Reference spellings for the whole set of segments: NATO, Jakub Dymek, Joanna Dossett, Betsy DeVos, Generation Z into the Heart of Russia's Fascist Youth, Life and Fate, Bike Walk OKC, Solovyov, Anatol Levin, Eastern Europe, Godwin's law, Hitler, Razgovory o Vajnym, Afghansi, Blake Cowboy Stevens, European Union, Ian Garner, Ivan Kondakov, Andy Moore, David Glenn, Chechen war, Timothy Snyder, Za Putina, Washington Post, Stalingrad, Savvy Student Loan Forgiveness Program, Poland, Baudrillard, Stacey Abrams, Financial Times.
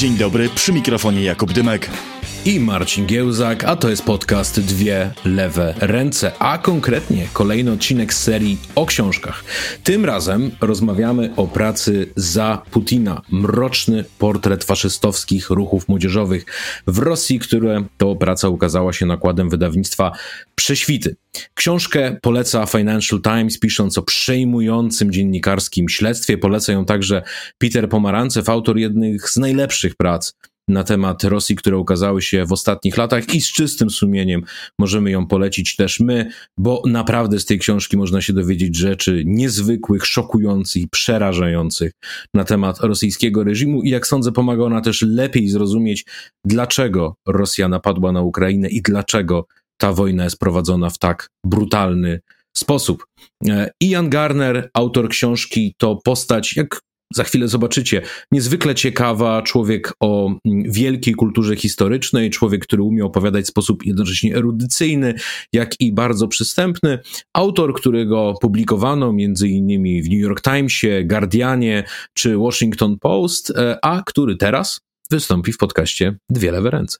Dzień dobry, przy mikrofonie Jakub Dymek i Marcin Giełzak, a to jest podcast Dwie Lewe Ręce, a konkretnie kolejny odcinek z serii o książkach. Tym razem rozmawiamy o pracy za Putina, mroczny portret faszystowskich ruchów młodzieżowych w Rosji, które to praca ukazała się nakładem wydawnictwa Prześwity. Książkę poleca Financial Times, pisząc o przejmującym dziennikarskim śledztwie. Poleca ją także Peter Pomerantsev, autor jednych z najlepszych prac na temat Rosji, które ukazały się w ostatnich latach, i z czystym sumieniem możemy ją polecić też my, bo naprawdę z tej książki można się dowiedzieć rzeczy niezwykłych, szokujących i przerażających na temat rosyjskiego reżimu i, jak sądzę, pomaga ona też lepiej zrozumieć, dlaczego Rosja napadła na Ukrainę i dlaczego ta wojna jest prowadzona w tak brutalny sposób. Ian Garner, autor książki, to postać, jak za chwilę zobaczycie, niezwykle ciekawa, człowiek o wielkiej kulturze historycznej, człowiek, który umie opowiadać w sposób jednocześnie erudycyjny, jak i bardzo przystępny. Autor, którego publikowano m.in. w New York Timesie, Guardianie czy Washington Post, a który teraz wystąpi w podcaście Dwie Lewe Ręce.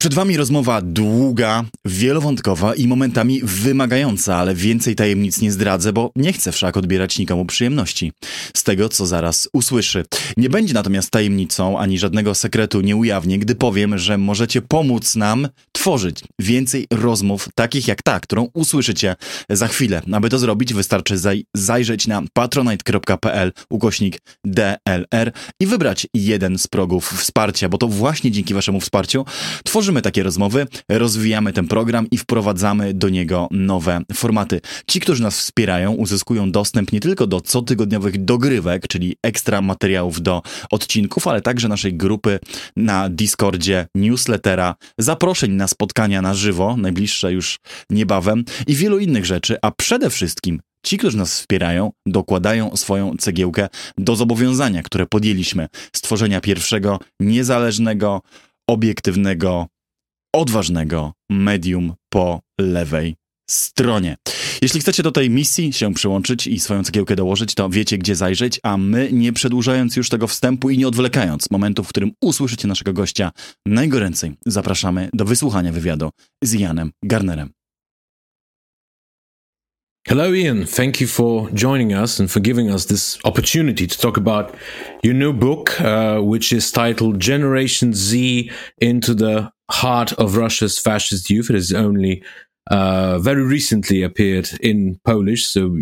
Przed wami rozmowa długa, wielowątkowa i momentami wymagająca, ale więcej tajemnic nie zdradzę, bo nie chcę wszak odbierać nikomu przyjemności z tego, co zaraz usłyszy. Nie będzie natomiast tajemnicą, ani żadnego sekretu nie ujawnię, gdy powiem, że możecie pomóc nam tworzyć więcej rozmów takich jak ta, którą usłyszycie za chwilę. Aby to zrobić, wystarczy zajrzeć na patronite.pl /DLR i wybrać jeden z progów wsparcia, bo to właśnie dzięki waszemu wsparciu tworzymy takie rozmowy, rozwijamy ten program i wprowadzamy do niego nowe formaty. Ci, którzy nas wspierają, uzyskują dostęp nie tylko do cotygodniowych dogrywek, czyli ekstra materiałów do odcinków, ale także naszej grupy na Discordzie, newslettera, zaproszeń na spotkania na żywo, najbliższe już niebawem, i wielu innych rzeczy, a przede wszystkim ci, którzy nas wspierają, dokładają swoją cegiełkę do zobowiązania, które podjęliśmy, stworzenia pierwszego, niezależnego, obiektywnego, odważnego medium po lewej stronie. Jeśli chcecie do tej misji się przyłączyć i swoją cegiełkę dołożyć, to wiecie, gdzie zajrzeć, a my, nie przedłużając już tego wstępu i nie odwlekając momentu, w którym usłyszycie naszego gościa, najgoręcej zapraszamy do wysłuchania wywiadu z Ianem Garnerem. Hello, Ian. Thank you for joining us and for giving us this opportunity to talk about your new book, which is titled Generation Z into the Heart of Russia's Fascist Youth. It has only very recently appeared in Polish, so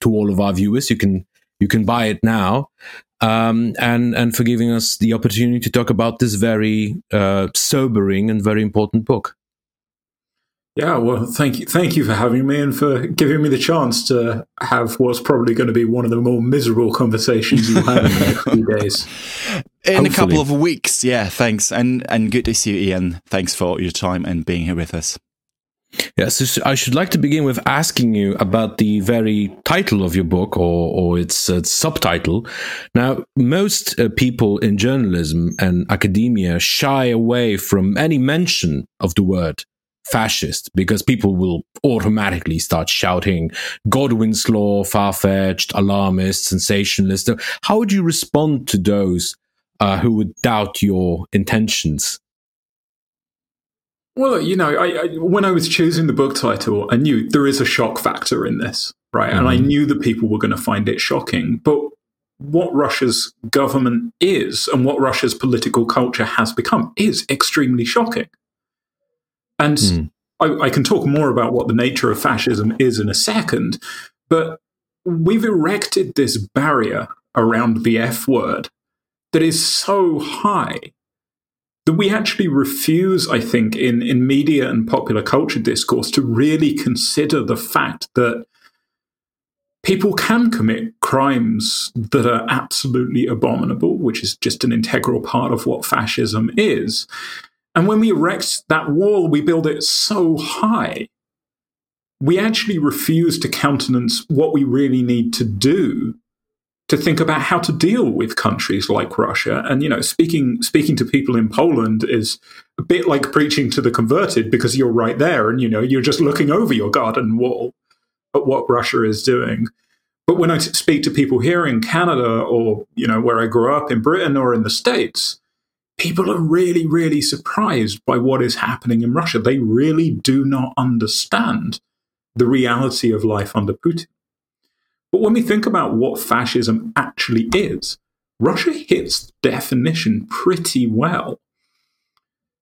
to all of our viewers, you can buy it now. And for giving us the opportunity to talk about this very sobering and very important book. Yeah, well, thank you for having me and for giving me the chance to have what's probably going to be one of the more miserable conversations you'll have in the next few days. Hopefully. A couple of weeks, yeah, thanks. And good to see you, Ian. Thanks for your time and being here with us. Yeah, so I should like to begin with asking you about the very title of your book, or its subtitle. Now, most people in journalism and academia shy away from any mention of the word fascist, because people will automatically start shouting Godwin's law, far-fetched, alarmist, sensationalist. How would you respond to those who would doubt your intentions? Well, you know, I when I was choosing the book title, I knew there is a shock factor in this, right? Mm-hmm. And I knew that people were going to find it shocking. But what Russia's government is and what Russia's political culture has become is extremely shocking. And I can talk more about what the nature of fascism is in a second, but we've erected this barrier around the F word that is so high that we actually refuse, I think, in media and popular culture discourse to really consider the fact that people can commit crimes that are absolutely abominable, which is just an integral part of what fascism is. And when we erect that wall, we build it so high, we actually refuse to countenance what we really need to do to think about how to deal with countries like Russia. And, you know, speaking to people in Poland is a bit like preaching to the converted, because you're right there and, you know, you're just looking over your garden wall at what Russia is doing. But when I speak to people here in Canada or, you know, where I grew up in Britain or in the States, people are really, really surprised by what is happening in Russia. They really do not understand the reality of life under Putin. But when we think about what fascism actually is, Russia hits the definition pretty well.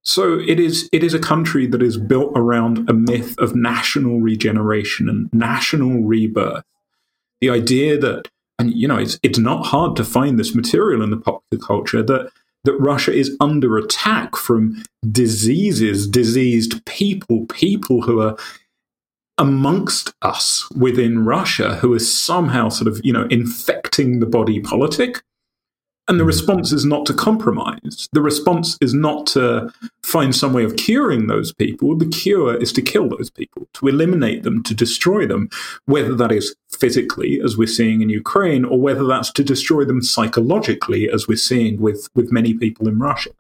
So it is a country that is built around a myth of national regeneration and national rebirth. The idea that, and you know, it's not hard to find this material in the popular culture, that Russia is under attack from diseases, diseased people, people who are amongst us within Russia, who is somehow sort of, you know, infecting the body politic. And the response is not to compromise. The response is not to find some way of curing those people. The cure is to kill those people, to eliminate them, to destroy them, whether that is physically, as we're seeing in Ukraine, or whether that's to destroy them psychologically, as we're seeing with many people in Russia.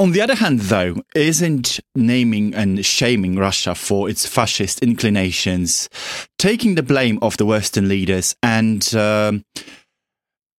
On the other hand, though, isn't naming and shaming Russia for its fascist inclinations, taking the blame of the Western leaders and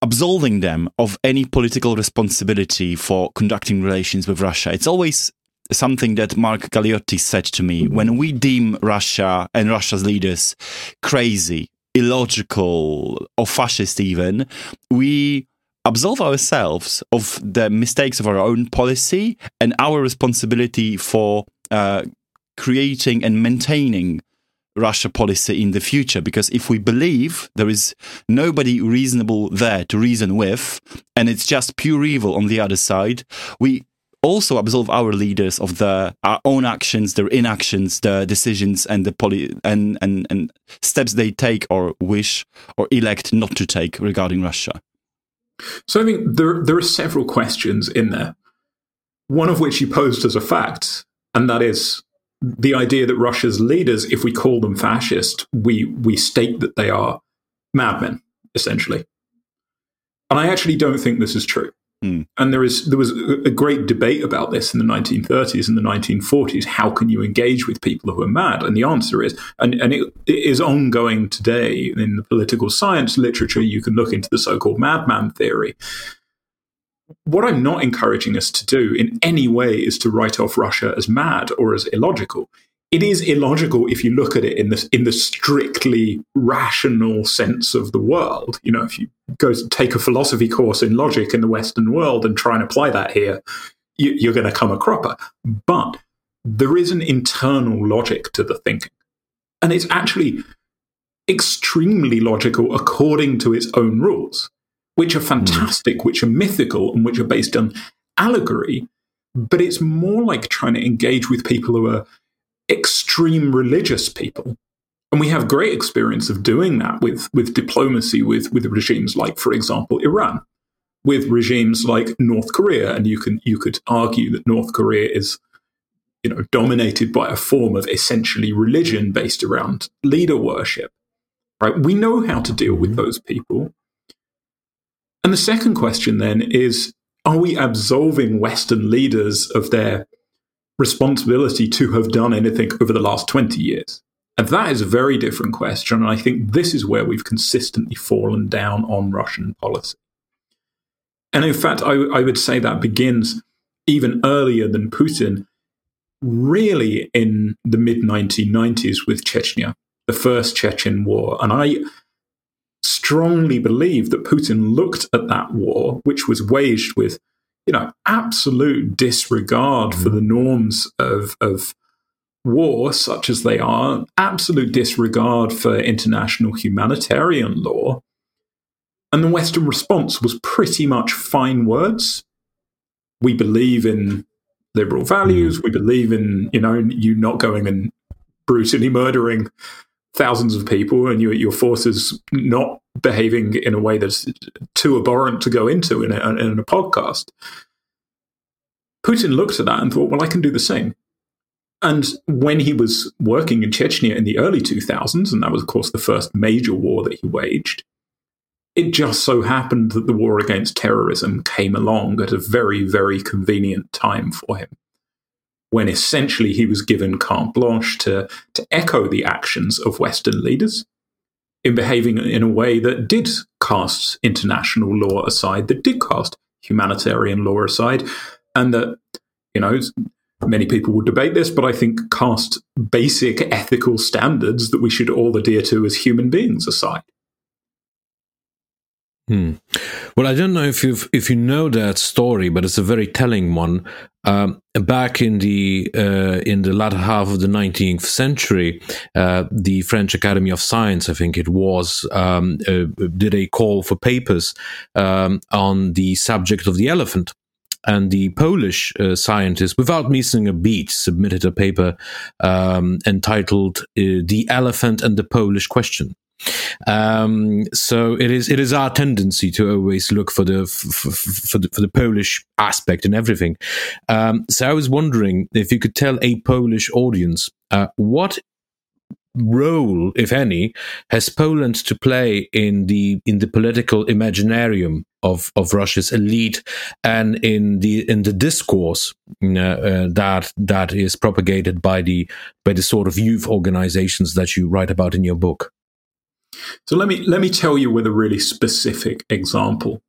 absolving them of any political responsibility for conducting relations with Russia? It's always something that Mark Galeotti said to me. When we deem Russia and Russia's leaders crazy, illogical, or fascist even, we absolve ourselves of the mistakes of our own policy and our responsibility for creating and maintaining Russia policy in the future, because if we believe there is nobody reasonable there to reason with and it's just pure evil on the other side, we also absolve our leaders of our own actions, their inactions, their decisions and the and steps they take or wish or elect not to take regarding Russia. So I think there are several questions in there, one of which you posed as a fact, and that is the idea that Russia's leaders, if we call them fascist, we state that they are madmen, essentially. And I actually don't think this is true. Mm. And there was a great debate about this in the 1930s and the 1940s. How can you engage with people who are mad? And the answer is, and it is ongoing today in the political science literature, you can look into the so-called madman theory. What I'm not encouraging us to do in any way is to write off Russia as mad or as illogical. It is illogical if you look at it in the strictly rational sense of the world. You know, if you go to take a philosophy course in logic in the Western world and try and apply that here, you're going to come a cropper. But there is an internal logic to the thinking. And it's actually extremely logical according to its own rules, which are fantastic, which are mythical, and which are based on allegory. But it's more like trying to engage with people who are extreme religious people. And we have great experience of doing that with diplomacy, with regimes like, for example, Iran, with regimes like North Korea. And you could argue that North Korea is, you know, dominated by a form of essentially religion based around leader worship. Right? We know how to deal with those people. And the second question then is, are we absolving Western leaders of their responsibility to have done anything over the last 20 years? And that is a very different question. And I think this is where we've consistently fallen down on Russian policy. And in fact, I would say that begins even earlier than Putin, really in the mid-1990s with Chechnya, the first Chechen war. And I strongly believe that Putin looked at that war, which was waged with, you know, absolute disregard for the norms of war, such as they are, absolute disregard for international humanitarian law. And the Western response was pretty much fine words. We believe in liberal values. We believe in, you know, you not going and brutally murdering thousands of people and your forces not behaving in a way that's too abhorrent to go into in a podcast. Putin looked at that and thought, well, I can do the same. And when he was working in Chechnya in the early 2000s, and that was, of course, the first major war that he waged, it just so happened that the war against terrorism came along at a very, very convenient time for him, when essentially he was given carte blanche to echo the actions of Western leaders, in behaving in a way that did cast international law aside, that did cast humanitarian law aside, and that, you know, many people would debate this, but I think cast basic ethical standards that we should all adhere to as human beings aside. Hmm. Well, I don't know if you know that story, but it's a very telling one. Back in the latter half of the 19th century, the French Academy of Science, I think it was, did a call for papers on the subject of the elephant. And the Polish scientist, without missing a beat, submitted a paper entitled "The Elephant and the Polish Question." So it is our tendency to always look for the Polish aspect in everything. So I was wondering if you could tell a Polish audience what role, if any, has Poland to play in the political imaginarium of Russia's elite and in the discourse that is propagated by the sort of youth organizations that you write about in your book? So let me tell you with a really specific example.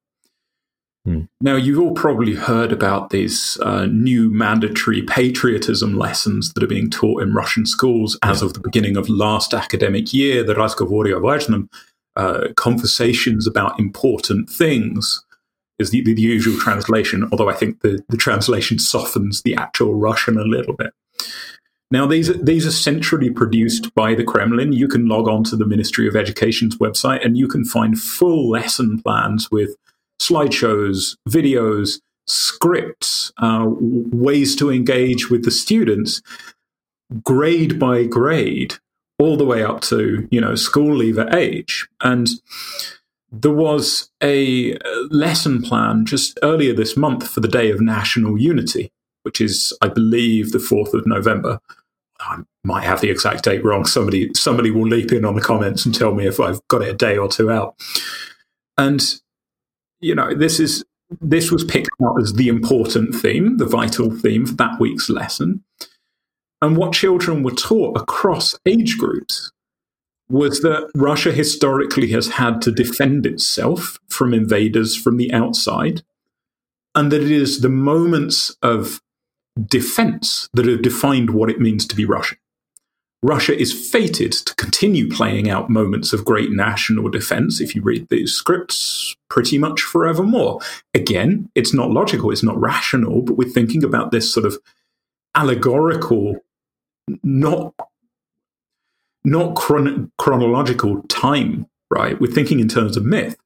Hmm. Now, you've all probably heard about these new mandatory patriotism lessons that are being taught in Russian schools as of the beginning of last academic year, the Razgovory o Vajnym, conversations about important things is the usual translation, although I think the translation softens the actual Russian a little bit. Now, these are centrally produced by the Kremlin. You can log on to the Ministry of Education's website and you can find full lesson plans with slideshows, videos, scripts, ways to engage with the students, grade by grade, all the way up to, you know, school leaver age. And there was a lesson plan just earlier this month for the Day of National Unity, which is, I believe, the 4th of November. I might have the exact date wrong. Somebody will leap in on the comments and tell me if I've got it a day or two out. And, you know, this was picked out as the important theme, the vital theme for that week's lesson. And what children were taught across age groups was that Russia historically has had to defend itself from invaders from the outside, and that it is the moments of defense that have defined what it means to be Russian. Russia is fated to continue playing out moments of great national defense, if you read these scripts, pretty much forevermore. Again, it's not logical, it's not rational, but we're thinking about this sort of allegorical, not chronological time, right? We're thinking in terms of myth.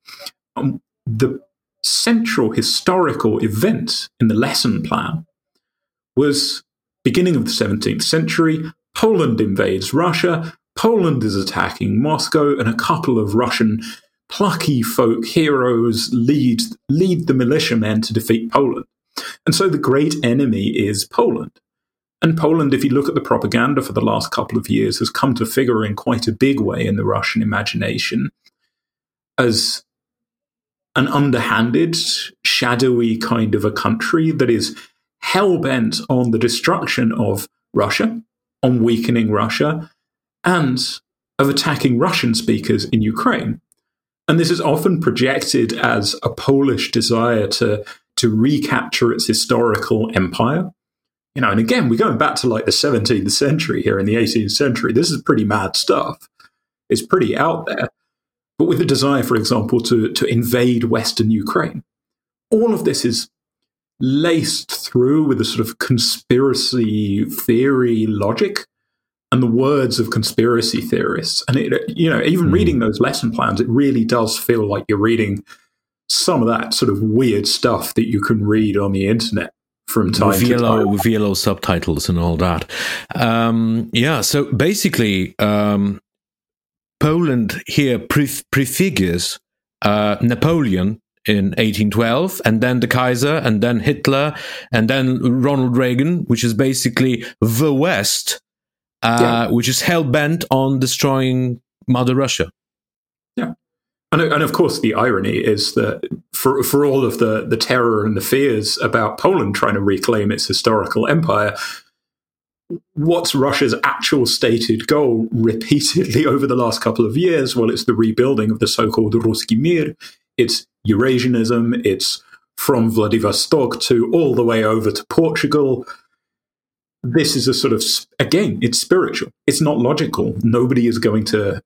The central historical event in the lesson plan was beginning of the 17th century, Poland invades Russia, Poland is attacking Moscow, and a couple of Russian plucky folk heroes lead the militiamen to defeat Poland. And so the great enemy is Poland. And Poland, if you look at the propaganda for the last couple of years, has come to figure in quite a big way in the Russian imagination as an underhanded, shadowy kind of a country that is hell-bent on the destruction of Russia, on weakening Russia, and of attacking Russian speakers in Ukraine. And this is often projected as a Polish desire to recapture its historical empire. You know, and again, we're going back to like the 17th century here in the 18th century. This is pretty mad stuff. It's pretty out there. But with a desire, for example, to invade Western Ukraine. All of this is laced through with a sort of conspiracy theory logic and the words of conspiracy theorists. And, even reading those lesson plans, it really does feel like you're reading some of that sort of weird stuff that you can read on the internet from time to time. With VLO subtitles and all that. So basically, Poland here prefigures Napoleon in 1812, and then the Kaiser, and then Hitler, and then Ronald Reagan, which is basically the West, which is hell-bent on destroying Mother Russia. Yeah. And of course, the irony is that for all of the terror and the fears about Poland trying to reclaim its historical empire, what's Russia's actual stated goal repeatedly over the last couple of years? Well, it's the rebuilding of the so-called Ruski Mir, it's Eurasianism, it's from Vladivostok to all the way over to Portugal. This is a sort of, again, it's spiritual. It's not logical. Nobody is going to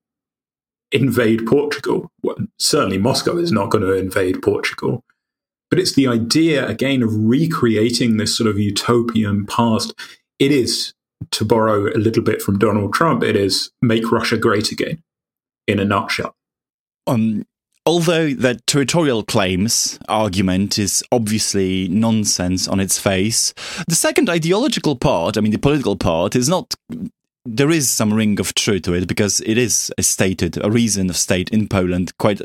invade Portugal. Well, certainly Moscow is not going to invade Portugal. But it's the idea, again, of recreating this sort of utopian past. It is, to borrow a little bit from Donald Trump, it is make Russia great again, in a nutshell. Although that territorial claims argument is obviously nonsense on its face, the second ideological part, I mean the political part, is not... There is some ring of truth to it, because it is a reason of state in Poland, quite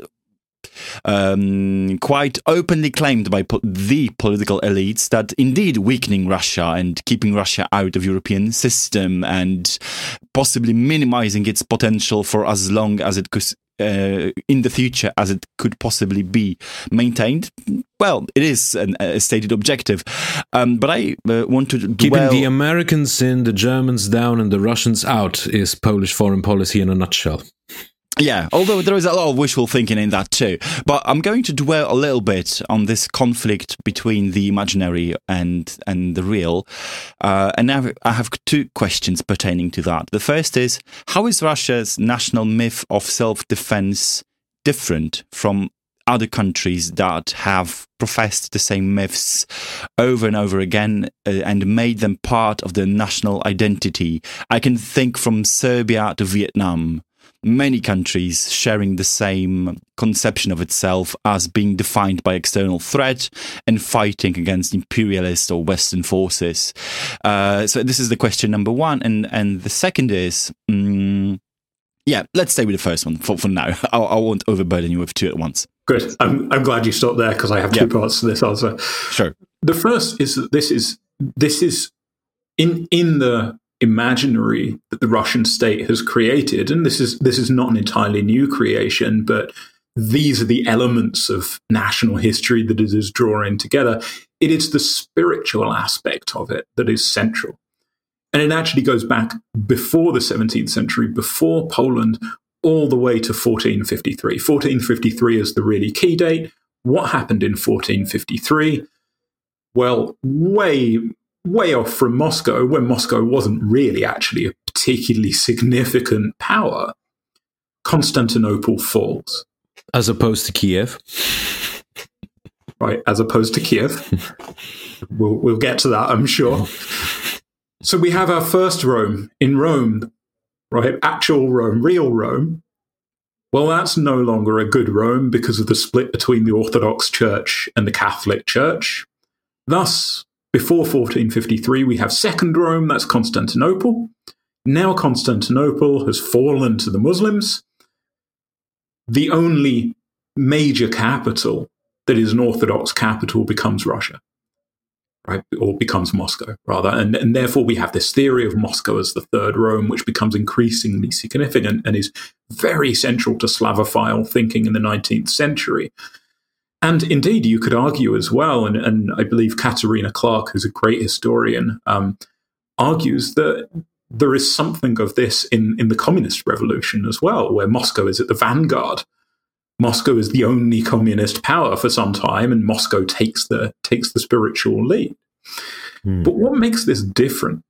openly claimed by the political elites, that indeed weakening Russia and keeping Russia out of European system and possibly minimizing its potential for as long as it could... in the future as it could possibly be maintained. Well, it is a stated objective. But I want to... Keeping the Americans in, the Germans down and the Russians out is Polish foreign policy in a nutshell. Yeah, although there is a lot of wishful thinking in that too. But I'm going to dwell a little bit on this conflict between the imaginary and the real. And now I have two questions pertaining to that. The first is, how is Russia's national myth of self-defense different from other countries that have professed the same myths over and over again and made them part of their national identity? I can think from Serbia to Vietnam. Many countries sharing the same conception of itself as being defined by external threat and fighting against imperialist or Western forces. So this is the question number one. And the second is, let's stay with the first one for now. I won't overburden you with two at once. Good. I'm glad you stopped there, because I have two parts to this answer. Sure. The first is that this is in the imaginary that the Russian state has created, and this is not an entirely new creation, but these are the elements of national history that it is drawing together. It is the spiritual aspect of it that is central. And it actually goes back before the 17th century, before Poland, all the way to 1453. 1453 is the really key date. What happened in 1453? Well, way off from Moscow, when Moscow wasn't really actually a particularly significant power, Constantinople falls. As opposed to Kiev. Right, as opposed to Kiev. We'll get to that, I'm sure. So we have our first Rome in Rome, right? Actual Rome, real Rome. Well, that's no longer a good Rome because of the split between the Orthodox Church and the Catholic Church. Thus, before 1453, we have Second Rome, that's Constantinople. Now Constantinople has fallen to the Muslims. The only major capital that is an Orthodox capital becomes Russia, right? Or becomes Moscow, rather. And therefore, we have this theory of Moscow as the Third Rome, which becomes increasingly significant and is very central to Slavophile thinking in the 19th century. And indeed, you could argue as well, and I believe Katerina Clark, who's a great historian, argues that there is something of this in the communist revolution as well, where Moscow is at the vanguard. Moscow is the only communist power for some time, and Moscow takes the spiritual lead. Mm. But what makes this different?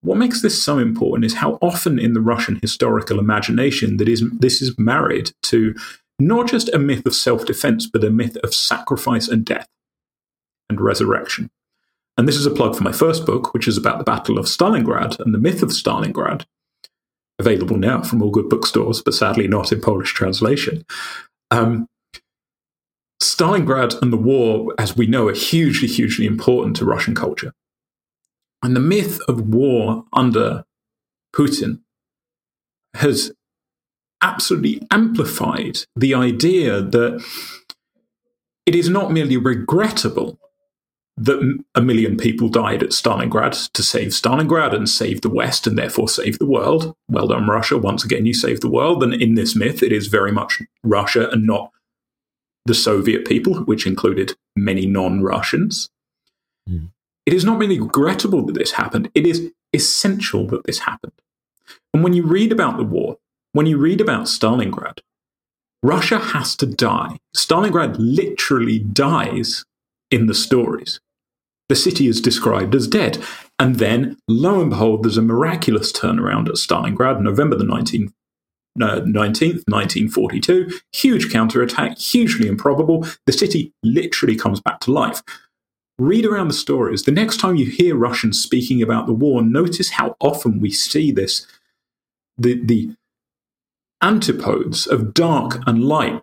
What makes this so important is how often in the Russian historical imagination this is married to not just a myth of self-defense, but a myth of sacrifice and death and resurrection. And this is a plug for my first book, which is about the Battle of Stalingrad and the myth of Stalingrad, available now from all good bookstores, but sadly not in Polish translation. Stalingrad and the war, as we know, are hugely, hugely important to Russian culture. And the myth of war under Putin has absolutely amplified the idea that it is not merely regrettable that 1 million people died at Stalingrad to save Stalingrad and save the West and therefore save the world. Well done, Russia. Once again, you saved the world. And in this myth, it is very much Russia and not the Soviet people, which included many non-Russians. Mm. It is not merely regrettable that this happened. It is essential that this happened. And when you read about the war, when you read about Stalingrad, Russia has to die. Stalingrad literally dies in the stories. The city is described as dead. And then, lo and behold, there's a miraculous turnaround at Stalingrad, November the 19th, 1942. Huge counterattack, hugely improbable. The city literally comes back to life. Read around the stories. The next time you hear Russians speaking about the war, notice how often we see this, the antipodes of dark and light,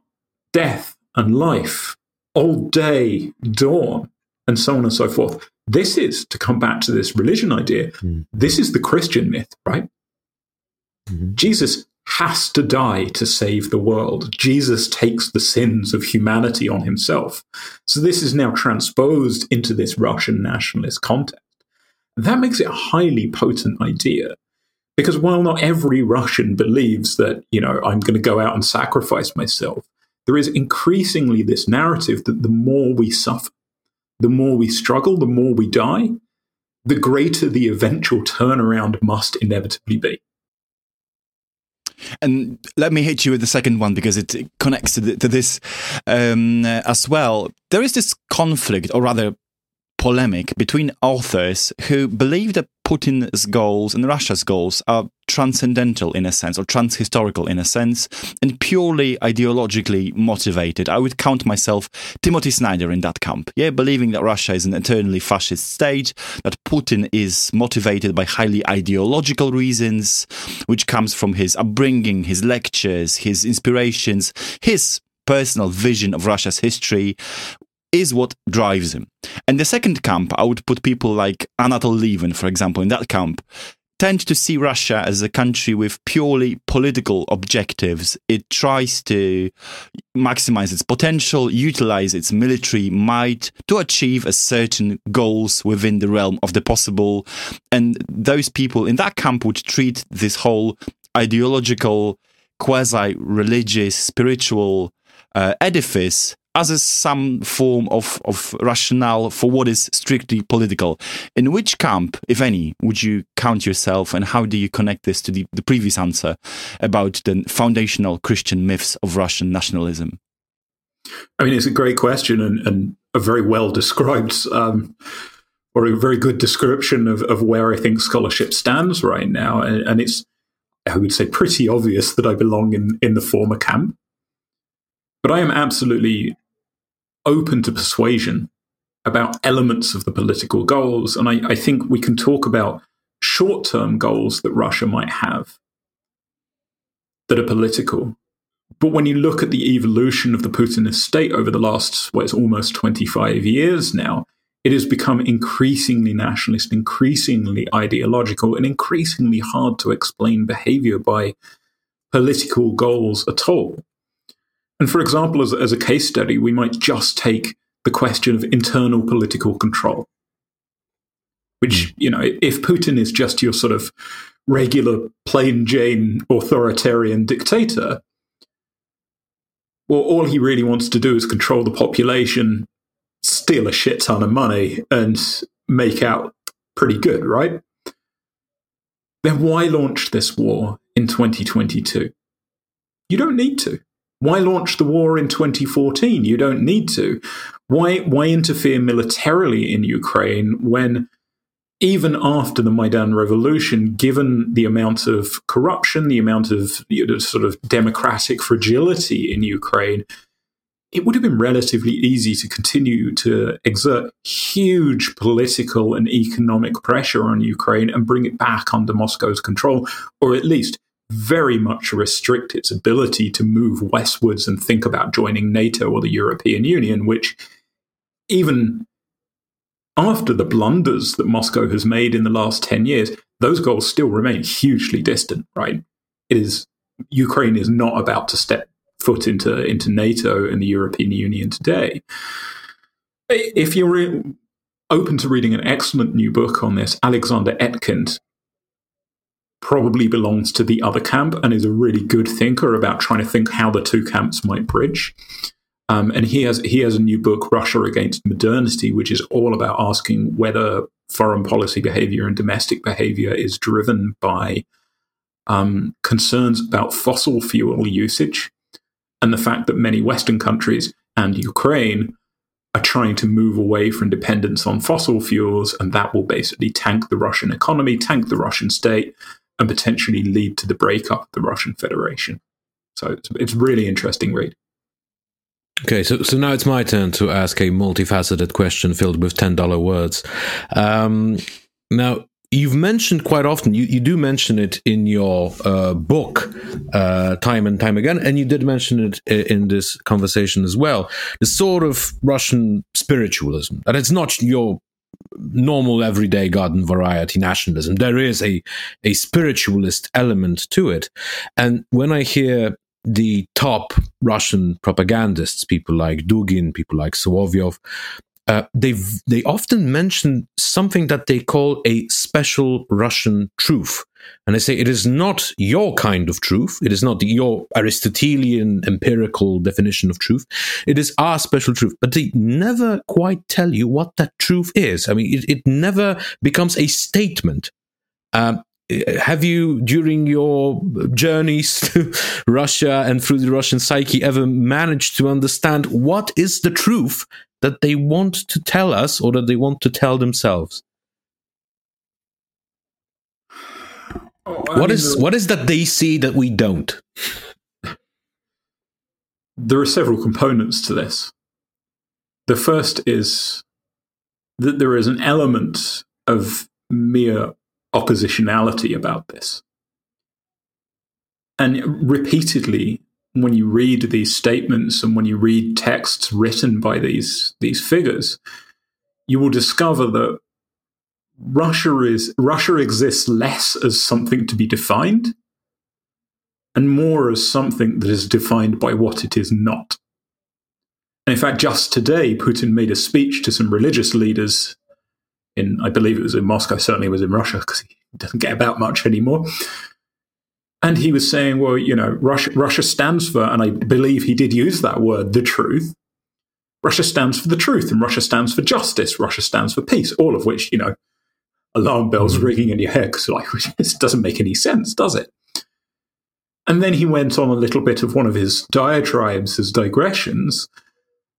death and life, old day, dawn, and so on and so forth. This is, to come back to this religion idea, this is the Christian myth, right? Jesus has to die to save the world. Jesus takes the sins of humanity on himself. So this is now transposed into this Russian nationalist context. That makes it a highly potent idea. Because while not every Russian believes that, you know, I'm going to go out and sacrifice myself, there is increasingly this narrative that the more we suffer, the more we struggle, the more we die, the greater the eventual turnaround must inevitably be. And let me hit you with the second one, because it connects to this as well. There is this conflict, or rather polemic, between authors who believe that Putin's goals and Russia's goals are transcendental in a sense, or transhistorical in a sense, and purely ideologically motivated. I would count myself Timothy Snyder in that camp, believing that Russia is an eternally fascist state, that Putin is motivated by highly ideological reasons, which comes from his upbringing, his lectures, his inspirations, his personal vision of Russia's history, is what drives him. And the second camp, I would put people like Anatol Levin, for example, in that camp, tend to see Russia as a country with purely political objectives. It tries to maximize its potential, utilize its military might to achieve a certain goals within the realm of the possible. And those people in that camp would treat this whole ideological, quasi-religious, spiritual edifice as a, some form of rationale for what is strictly political. In which camp, if any, would you count yourself, and how do you connect this to the previous answer about the foundational Christian myths of Russian nationalism? I mean, it's a great question, and a very well-described, or a very good description of where I think scholarship stands right now. And it's, I would say, pretty obvious that I belong in the former camp. But I am absolutely open to persuasion about elements of the political goals. And I think we can talk about short-term goals that Russia might have that are political. But when you look at the evolution of the Putinist state over the last, well, it's almost 25 years now, it has become increasingly nationalist, increasingly ideological, and increasingly hard to explain behavior by political goals at all. And for example, as a case study, we might just take the question of internal political control, which, you know, if Putin is just your sort of regular, plain Jane, authoritarian dictator, well, all he really wants to do is control the population, steal a shit ton of money, and make out pretty good, right? Then why launch this war in 2022? You don't need to. Why launch the war in 2014? You don't need to. Why interfere militarily in Ukraine when, even after the Maidan revolution, given the amount of corruption, the amount of, you know, sort of democratic fragility in Ukraine, it would have been relatively easy to continue to exert huge political and economic pressure on Ukraine and bring it back under Moscow's control, or at least very much restrict its ability to move westwards and think about joining NATO or the European Union, which, even after the blunders that Moscow has made in the last 10 years, those goals still remain hugely distant, right? It is, Ukraine is not about to step foot into NATO and the European Union today. If you're open to reading an excellent new book on this, Alexander Etkind probably belongs to the other camp and is a really good thinker about trying to think how the two camps might bridge. And he has a new book, Russia Against Modernity, which is all about asking whether foreign policy behavior and domestic behavior is driven by concerns about fossil fuel usage and the fact that many Western countries and Ukraine are trying to move away from dependence on fossil fuels, and that will basically tank the Russian economy, tank the Russian state, and potentially lead to the breakup of the Russian Federation. So it's a really interesting read. Okay, so now it's my turn to ask a multifaceted question filled with $10 words. Now, you've mentioned quite often, you do mention it in your book time and time again, and you did mention it in this conversation as well, the sort of Russian spiritualism. And it's not your normal everyday garden variety nationalism. There is a spiritualist element to it. And when I hear the top Russian propagandists, people like Dugin, people like Solovyov, they often mention something that they call a special Russian truth. And they say it is not your kind of truth. It is not your Aristotelian empirical definition of truth. It is our special truth. But they never quite tell you what that truth is. I mean, it never becomes a statement. Have you, during your journeys to Russia and through the Russian psyche, ever managed to understand what is the truth that they want to tell us or that they want to tell themselves? Oh, what is that they see that we don't? There are several components to this. The first is that there is an element of mere oppositionality about this. And repeatedly, when you read these statements and when you read texts written by these figures, you will discover that Russia exists less as something to be defined and more as something that is defined by what it is not. And in fact, just today, Putin made a speech to some religious leaders in, I believe it was in Moscow, certainly was in Russia, because he doesn't get about much anymore. And he was saying, well, you know, Russia stands for, and I believe he did use that word, the truth. Russia stands for the truth, and Russia stands for justice. Russia stands for peace, all of which, you know, alarm bells ringing in your head, because like, this doesn't make any sense, does it? And then he went on a little bit of one of his diatribes, his digressions,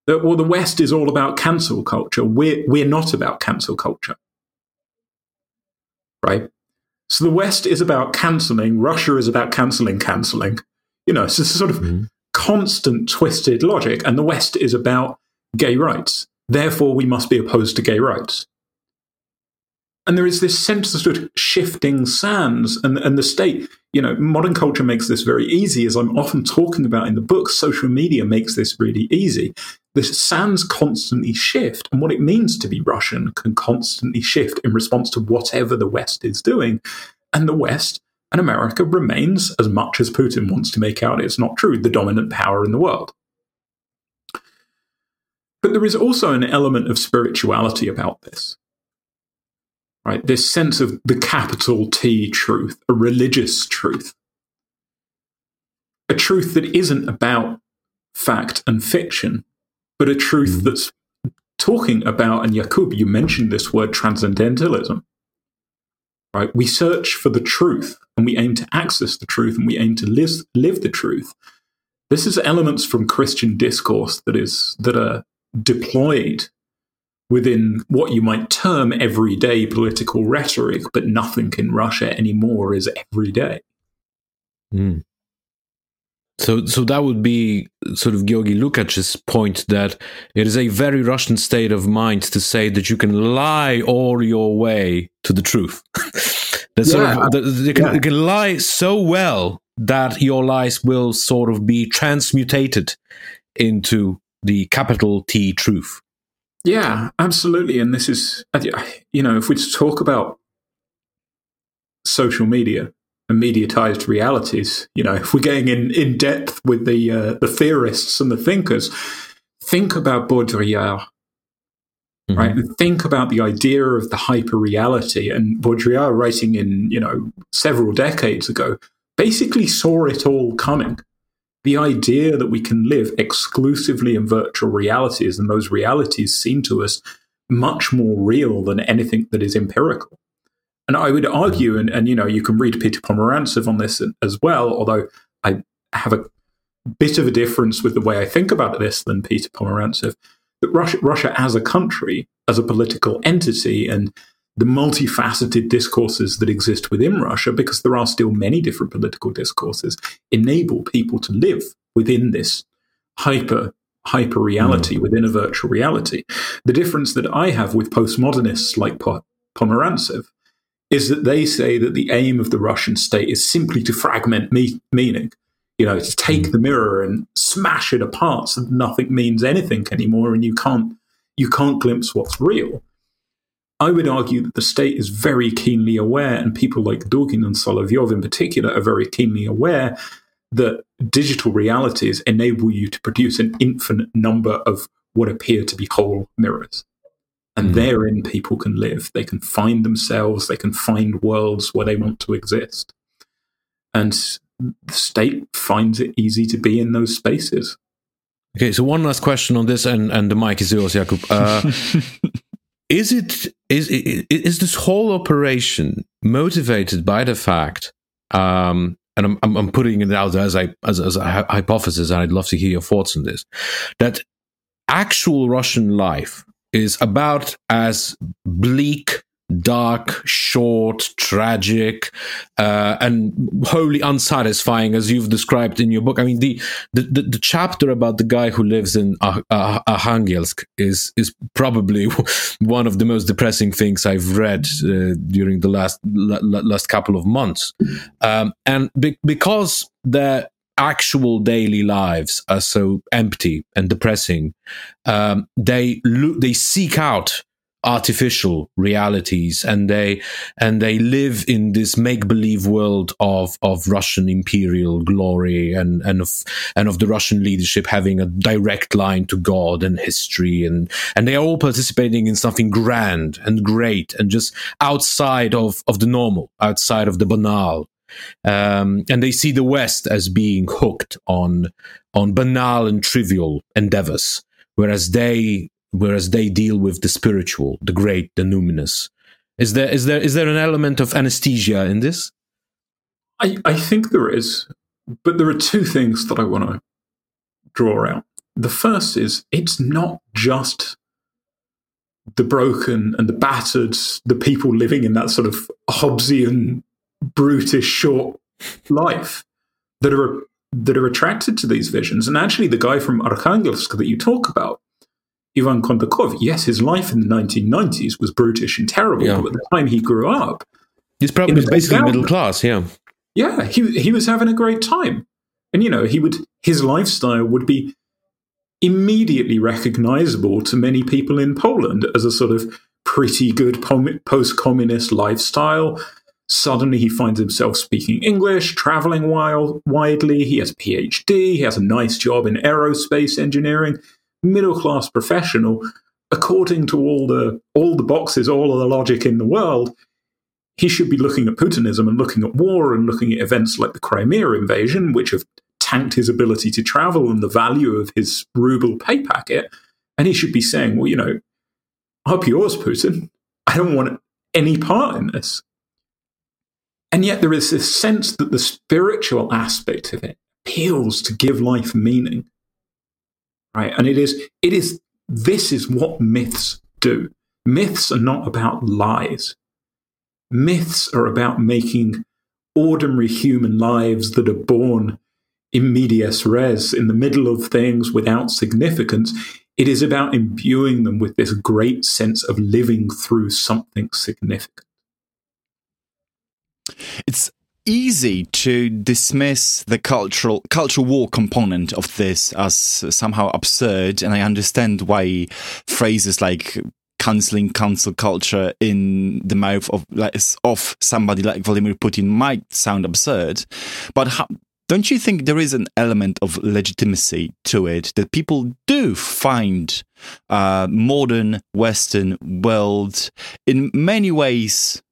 that, well, the West is all about cancel culture. We're not about cancel culture, right? So the West is about cancelling. Russia is about cancelling. You know, it's this sort of constant twisted logic. And the West is about gay rights. Therefore, we must be opposed to gay rights. And there is this sense of sort of shifting sands and the state. You know, modern culture makes this very easy, as I'm often talking about in the book. Social media makes this really easy. The sands constantly shift, and what it means to be Russian can constantly shift in response to whatever the West is doing. And the West and America remains, as much as Putin wants to make out it's not true, the dominant power in the world. But there is also an element of spirituality about this. Right, this sense of the capital T truth, a religious truth, a truth that isn't about fact and fiction, but a truth that's talking about, and Jakub, you mentioned this word, transcendentalism. Right, we search for the truth, and we aim to access the truth, and we aim to live the truth. This is elements from Christian discourse that are deployed within what you might term everyday political rhetoric, but nothing in Russia anymore is everyday. Mm. So that would be sort of Georgi Lukács' point that it is a very Russian state of mind to say that you can lie all your way to the truth. You can lie so well that your lies will sort of be transmutated into the capital T truth. Yeah, absolutely. And this is, you know, if we talk about social media and mediatized realities, you know, if we're getting in depth with the theorists and the thinkers, think about Baudrillard, right? And think about the idea of the hyper-reality. And Baudrillard, writing in, you know, several decades ago, basically saw it all coming. The idea that we can live exclusively in virtual realities, and those realities seem to us much more real than anything that is empirical. And I would argue, and you know, you can read Peter Pomerantsev on this as well, although I have a bit of a difference with the way I think about this than Peter Pomerantsev, that Russia as a country, as a political entity, and the multifaceted discourses that exist within Russia, because there are still many different political discourses, enable people to live within this hyper reality, within a virtual reality. The difference that I have with postmodernists like Pomerantsev is that they say that the aim of the Russian state is simply to fragment meaning, you know, to take the mirror and smash it apart so that nothing means anything anymore, and you can't glimpse what's real. I would argue that the state is very keenly aware, and people like Dugin and Solovyov in particular are very keenly aware, that digital realities enable you to produce an infinite number of what appear to be whole mirrors. And therein people can live. They can find themselves. They can find worlds where they want to exist. And the state finds it easy to be in those spaces. Okay, so one last question on this, and the mic is yours, Jakub. Is this whole operation motivated by the fact, and I'm putting it out as a hypothesis, and I'd love to hear your thoughts on this, that actual Russian life is about as bleak, dark, short, tragic, and wholly unsatisfying as you've described in your book? I mean, the chapter about the guy who lives in Arkhangelsk is probably one of the most depressing things I've read during the last couple of months, and because the actual daily lives are so empty and depressing, they seek out artificial realities, and they live in this make-believe world of Russian imperial glory and of the Russian leadership having a direct line to God and history, and they are all participating in something grand and great and just outside of the normal, outside of the banal. And they see the West as being hooked on banal and trivial endeavors, whereas they deal with the spiritual, the great, the numinous. Is there an element of anesthesia in this? I think there is, but there are two things that I want to draw out. The first is, it's not just the broken and the battered, the people living in that sort of Hobbesian, brutish, short life that are attracted to these visions. And actually, the guy from Arkhangelsk that you talk about, Ivan Kondakov, yes, his life in the 1990s was brutish and terrible, but at the time he grew up, he's probably basically middle class, yeah. Yeah, he was having a great time. And, you know, his lifestyle would be immediately recognizable to many people in Poland as a sort of pretty good post-communist lifestyle. Suddenly he finds himself speaking English, traveling widely, he has a PhD, he has a nice job in aerospace engineering, middle-class professional, according to all the boxes, all of the logic in the world. He should be looking at Putinism and looking at war and looking at events like the Crimea invasion, which have tanked his ability to travel and the value of his ruble pay packet. And he should be saying, well, you know, up yours, Putin. I don't want any part in this. And yet there is this sense that the spiritual aspect of it appeals to give life meaning. Right? And this is what myths do. Myths are not about lies. Myths are about making ordinary human lives that are born in medias res, in the middle of things without significance. It is about imbuing them with this great sense of living through something significant. It's easy to dismiss the cultural war component of this as somehow absurd, and I understand why phrases like cancelling cancel culture in the mouth of somebody like Vladimir Putin might sound absurd, but don't you think there is an element of legitimacy to it, that people do find modern Western world in many ways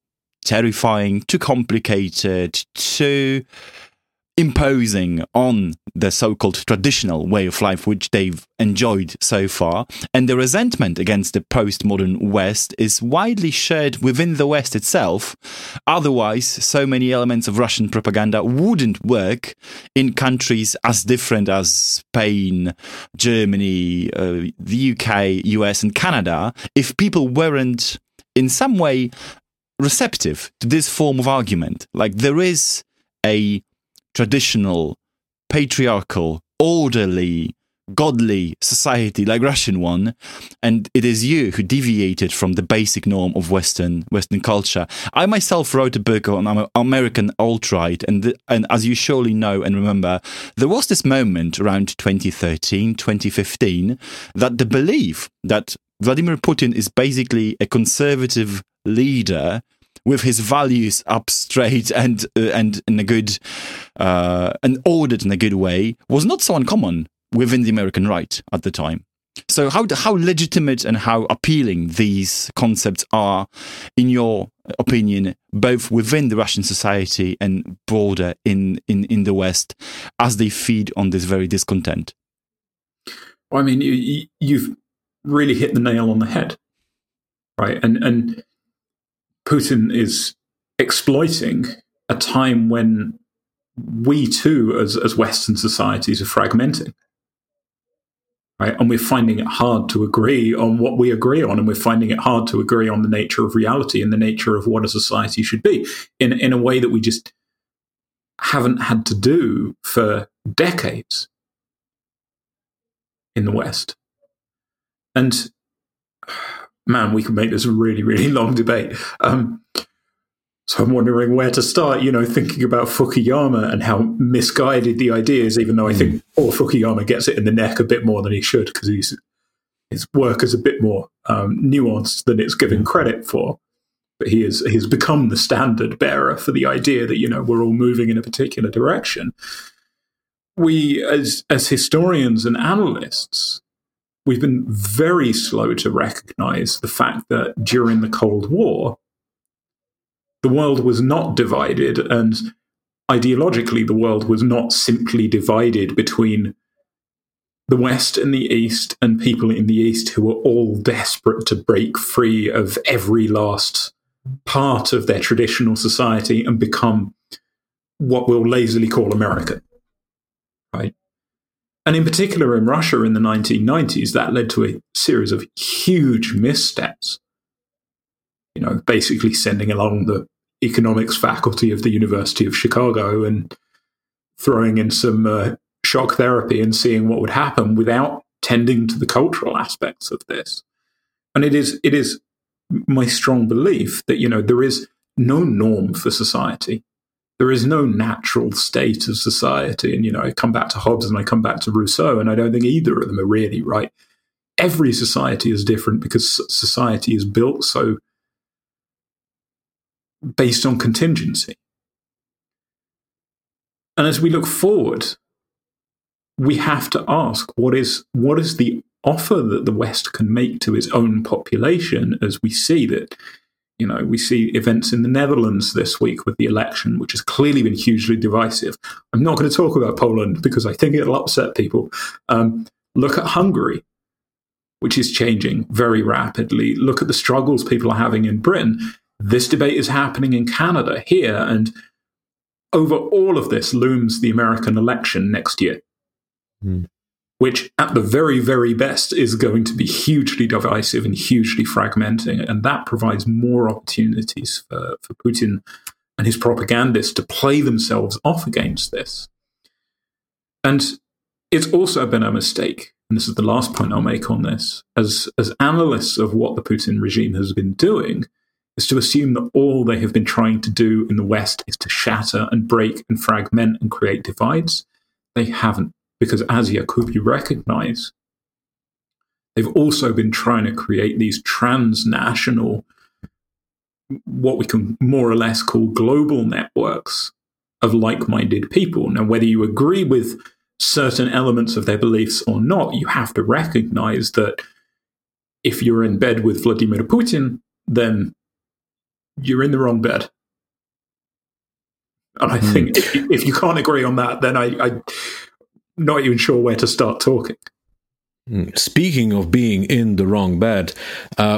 terrifying, too complicated, too imposing on the so-called traditional way of life which they've enjoyed so far, and the resentment against the postmodern West is widely shared within the West itself. Otherwise, so many elements of Russian propaganda wouldn't work in countries as different as Spain, Germany, the UK, US and Canada, if people weren't in some way receptive to this form of argument. Like, there is a traditional, patriarchal, orderly, godly society like Russian one, and it is you who deviated from the basic norm of Western culture. I myself wrote a book on American alt-right, and as you surely know and remember, there was this moment around 2013, 2015, that the belief that Vladimir Putin is basically a conservative leader with his values up straight and in a good and ordered in a good way was not so uncommon within the American right at the time. So how legitimate and how appealing these concepts are, in your opinion, both within the Russian society and broader in the West, as they feed on this very discontent? Well, I mean, you've really hit the nail on the head, right? And Putin is exploiting a time when we too, as Western societies, are fragmenting, right? And we're finding it hard to agree on what we agree on, and we're finding it hard to agree on the nature of reality and the nature of what a society should be in a way that we just haven't had to do for decades in the West. And man, we could make this a really, really long debate. So I'm wondering where to start, you know, thinking about Fukuyama and how misguided the idea is, even though I think poor Fukuyama gets it in the neck a bit more than he should, because his work is a bit more nuanced than it's given credit for. But he's become the standard bearer for the idea that, you know, we're all moving in a particular direction. We, as historians and analysts, we've been very slow to recognize the fact that during the Cold War, the world was not divided, and ideologically, the world was not simply divided between the West and the East and people in the East who were all desperate to break free of every last part of their traditional society and become what we'll lazily call American, right? And in particular, in Russia in the 1990s, that led to a series of huge missteps. You know, basically sending along the economics faculty of the University of Chicago and throwing in some shock therapy and seeing what would happen without tending to the cultural aspects of this. And it is my strong belief that, you know, there is no norm for society. There is no natural state of society. And, you know, I come back to Hobbes and I come back to Rousseau, and I don't think either of them are really right. Every society is different because society is built so based on contingency. And as we look forward, we have to ask, what is the offer that the West can make to its own population, as we see that, you know, we see events in the Netherlands this week with the election, which has clearly been hugely divisive. I'm not going to talk about Poland because I think it'll upset people. Look at Hungary, which is changing very rapidly. Look at the struggles people are having in Britain. This debate is happening in Canada here, and over all of this looms the American election next year, which at the very, very best is going to be hugely divisive and hugely fragmenting, and that provides more opportunities for Putin and his propagandists to play themselves off against this. And it's also been a mistake, and this is the last point I'll make on this, as analysts of what the Putin regime has been doing, is to assume that all they have been trying to do in the West is to shatter and break and fragment and create divides. They haven't, because as Jakub, you recognize, they've also been trying to create these transnational, what we can more or less call global networks of like-minded people. Now, whether you agree with certain elements of their beliefs or not, you have to recognize that if you're in bed with Vladimir Putin, then you're in the wrong bed. And I think if you can't agree on that, then I'm not even sure where to start talking. Speaking of being in the wrong bed,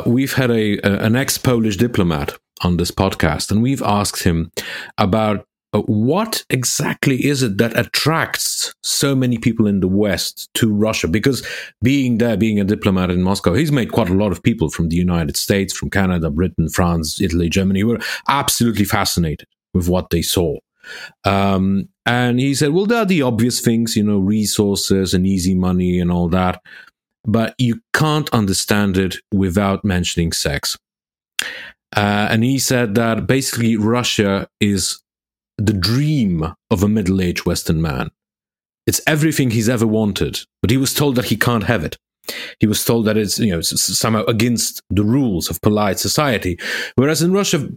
we've had an ex-Polish diplomat on this podcast, and we've asked him about what exactly is it that attracts so many people in the West to Russia? Because being there, being a diplomat in Moscow, he's made quite a lot of people from the United States, from Canada, Britain, France, Italy, Germany, were absolutely fascinated with what they saw. And he said, well, there are the obvious things, you know, resources and easy money and all that, but you can't understand it without mentioning sex. And he said that basically Russia is the dream of a middle-aged Western man. It's everything he's ever wanted, but he was told that he can't have it. He was told that it's, you know, somehow against the rules of polite society, whereas in Russia,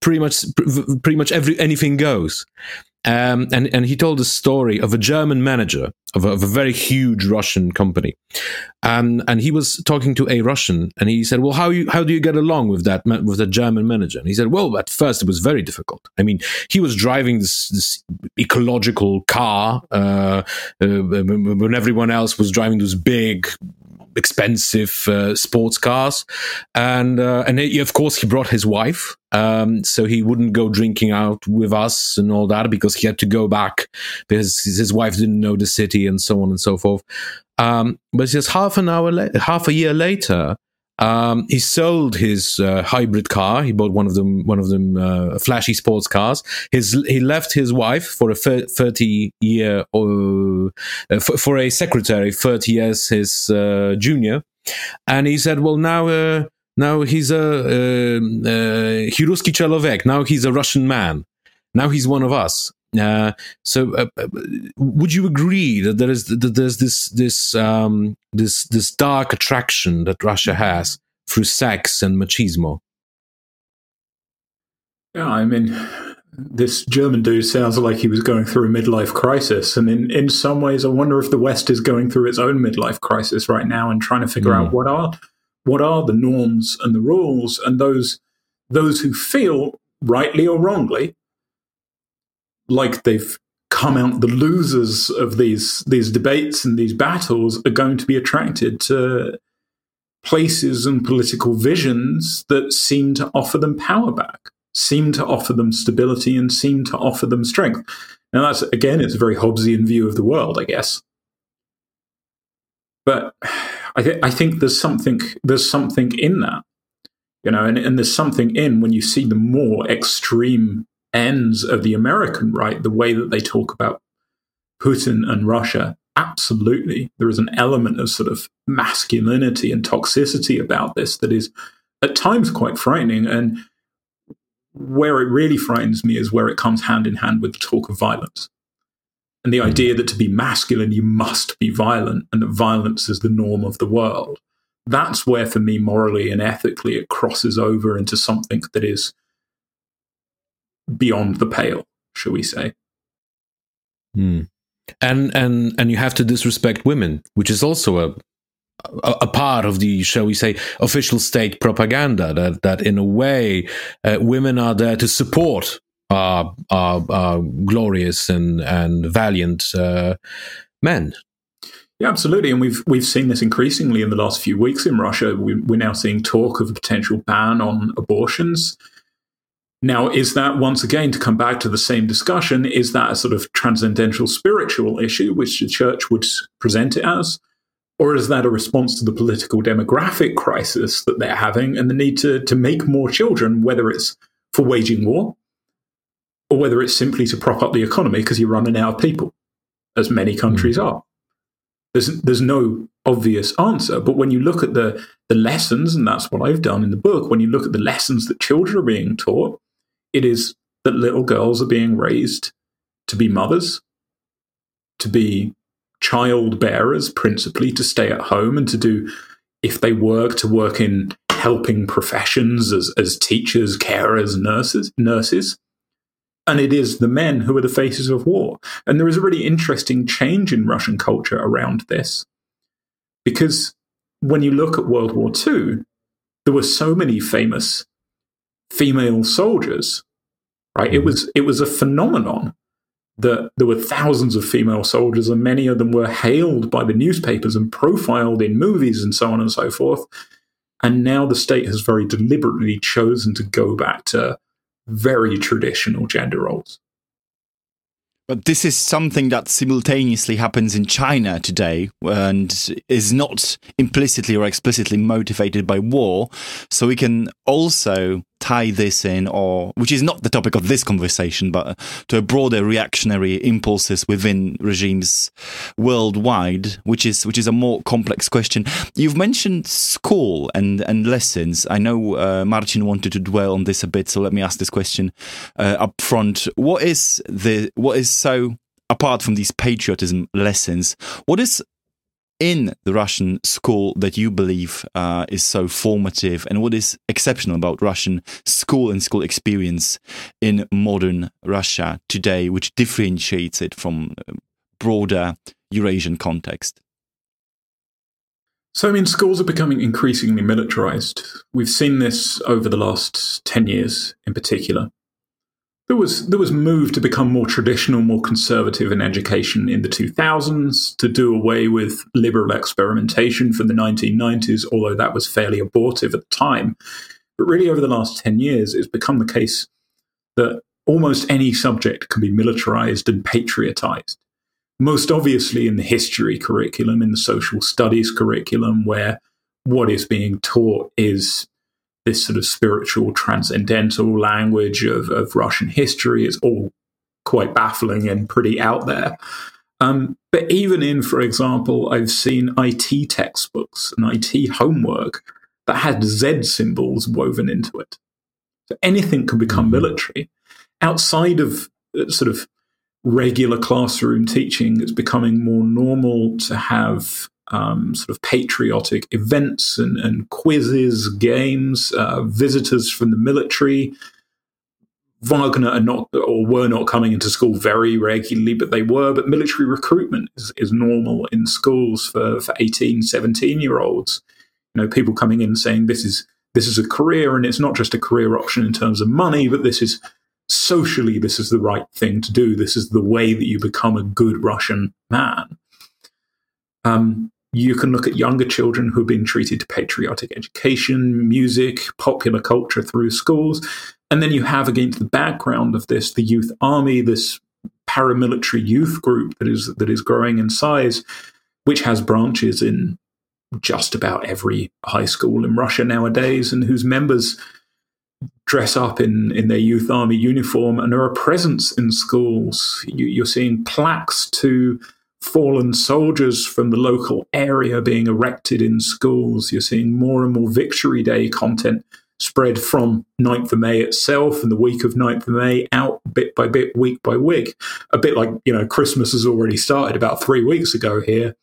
pretty much anything goes. And he told a story of a German manager of a very huge Russian company, and he was talking to a Russian, and he said, "Well, how do you get along with that German manager?" And he said, "Well, at first it was very difficult. I mean, he was driving this ecological car when everyone else was driving those big, expensive sports cars, and he, of course, he brought his wife, so he wouldn't go drinking out with us and all that because he had to go back because his wife didn't know the city and so on and so forth. But just half a year later, he sold his hybrid car. He bought one of them, flashy sports cars. He left his wife for a 30 year for a secretary 30 years his junior, and he said, "Well, now he's a ruski człowiek. Now he's a Russian man. Now he's one of us." So, would you agree that there's this dark attraction that Russia has through sex and machismo? Yeah, I mean, this German dude sounds like he was going through a midlife crisis, and in some ways, I wonder if the West is going through its own midlife crisis right now and trying to figure out what are the norms and the rules, and those who feel, rightly or wrongly, like they've come out the losers of these debates and these battles are going to be attracted to places and political visions that seem to offer them power back, seem to offer them stability, and seem to offer them strength. Now that's, again, it's a very Hobbesian view of the world, I guess. But I think there's something in that, you know, and there's something in when you see the more extreme ends of the American right, the way that they talk about Putin and Russia. Absolutely, there is an element of sort of masculinity and toxicity about this that is at times quite frightening. And where it really frightens me is where it comes hand in hand with the talk of violence and the idea that to be masculine, you must be violent, and that violence is the norm of the world. That's where, for me, morally and ethically, it crosses over into something that is beyond the pale, shall we say? And you have to disrespect women, which is also a part of the, shall we say, official state propaganda. That in a way, women are there to support our glorious and valiant men. Yeah, absolutely. And we've seen this increasingly in the last few weeks in Russia. We're now seeing talk of a potential ban on abortions. Now, is that, once again, to come back to the same discussion, is that a sort of transcendental spiritual issue, which the church would present it as? Or is that a response to the political demographic crisis that they're having and the need to make more children, whether it's for waging war or whether it's simply to prop up the economy because you're running out of people, as many countries are? There's no obvious answer, but when you look at the lessons, and that's what I've done in the book, when you look at the lessons that children are being taught, it is that little girls are being raised to be mothers, to be child bearers, principally, to stay at home and to do, if they work, to work in helping professions as teachers, carers, nurses. And it is the men who are the faces of war. And there is a really interesting change in Russian culture around this, because when you look at World War II, there were so many famous female soldiers right? Mm-hmm. It was a phenomenon that there were thousands of female soldiers, and many of them were hailed by the newspapers and profiled in movies and so on and so forth. And now the state has very deliberately chosen to go back to very traditional gender roles. But this is something that simultaneously happens in China today and is not implicitly or explicitly motivated by war. So we can also tie this in, or which is not the topic of this conversation, but to a broader reactionary impulses within regimes worldwide, which is a more complex question. You've mentioned school and lessons. I know Marcin wanted to dwell on this a bit, so let me ask this question up front. So, apart from these patriotism lessons, what is in the Russian school that you believe is so formative, and what is exceptional about Russian school and school experience in modern Russia today, which differentiates it from broader Eurasian context? So, I mean, schools are becoming increasingly militarized. We've seen this over the last 10 years in particular. There was move to become more traditional, more conservative in education in the 2000s, to do away with liberal experimentation from the 1990s, although that was fairly abortive at the time. But really over the last 10 years, it's become the case that almost any subject can be militarized and patriotized. Most obviously in the history curriculum, in the social studies curriculum, where what is being taught is this sort of spiritual, transcendental language of Russian history. Is all quite baffling and pretty out there. But even in, for example, I've seen IT textbooks and IT homework that had Z symbols woven into it. So anything can become military. Outside of sort of regular classroom teaching, it's becoming more normal to have sort of patriotic events and quizzes, games, visitors from the military. Wagner were not coming into school very regularly, but they were. But military recruitment is normal in schools for 18, 17-year-olds. You know, people coming in saying this is a career, and it's not just a career option in terms of money, but this is socially, this is the right thing to do. This is the way that you become a good Russian man. You can look at younger children who've been treated to patriotic education, music, popular culture through schools. And then you have, against the background of this, the youth army, this paramilitary youth group that is growing in size, which has branches in just about every high school in Russia nowadays, and whose members dress up in their youth army uniform and are a presence in schools. You're seeing plaques to fallen soldiers from the local area being erected in schools. You're seeing more and more Victory Day content spread from 9th of May itself and the week of 9th of May out bit by bit, week by week. A bit like, you know, Christmas has already started about 3 weeks ago here,